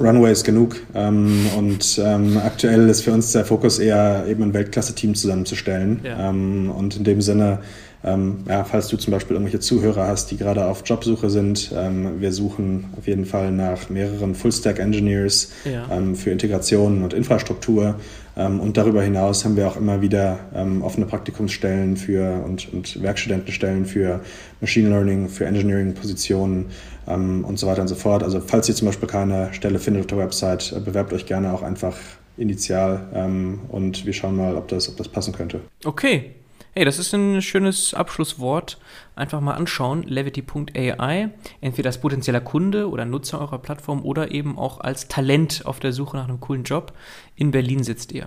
Runway ist genug ähm, und ähm, aktuell ist für uns der Fokus eher, eben ein Weltklasse-Team zusammenzustellen. Ja. Ähm, und in dem Sinne Ähm, ja, falls du zum Beispiel irgendwelche Zuhörer hast, die gerade auf Jobsuche sind, ähm, wir suchen auf jeden Fall nach mehreren Full-Stack-Engineers ja. ähm, für Integrationen und Infrastruktur. Ähm, und darüber hinaus haben wir auch immer wieder ähm, offene Praktikumsstellen für und, und Werkstudentenstellen für Machine Learning, für Engineering-Positionen ähm, und so weiter und so fort. Also falls ihr zum Beispiel keine Stelle findet auf der Website, äh, bewerbt euch gerne auch einfach initial ähm, und wir schauen mal, ob das, ob das passen könnte. Okay. Hey, das ist ein schönes Abschlusswort. Einfach mal anschauen, levity punkt a i, entweder als potenzieller Kunde oder Nutzer eurer Plattform oder eben auch als Talent auf der Suche nach einem coolen Job. In Berlin sitzt ihr.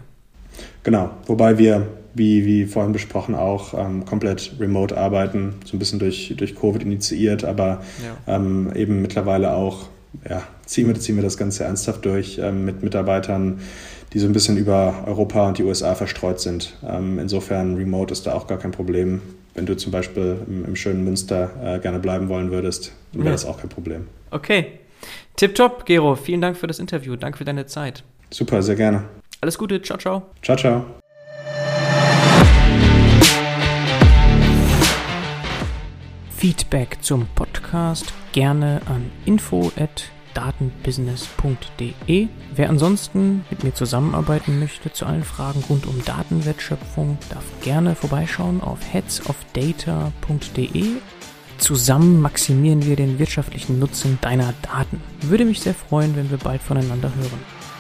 Genau, wobei wir, wie, wie vorhin besprochen, auch ähm, komplett remote arbeiten, so ein bisschen durch, durch Covid initiiert, aber ja. ähm, eben mittlerweile auch, ja, ziehen wir, ziehen wir das Ganze ernsthaft durch ähm, mit Mitarbeitern, die so ein bisschen über Europa und die U S A verstreut sind. Ähm, insofern remote ist da auch gar kein Problem. Wenn du zum Beispiel im, im schönen Münster äh, gerne bleiben wollen würdest, wäre ja. das auch kein Problem. Okay, tipptopp, Gero. Vielen Dank für das Interview. Danke für deine Zeit. Super, sehr gerne. Alles Gute, ciao, ciao. Ciao, ciao. Feedback zum Podcast gerne an info at datenbusiness punkt de. Wer ansonsten mit mir zusammenarbeiten möchte zu allen Fragen rund um Datenwertschöpfung, darf gerne vorbeischauen auf heads of data punkt de. Zusammen maximieren wir den wirtschaftlichen Nutzen deiner Daten. Würde mich sehr freuen, wenn wir bald voneinander hören.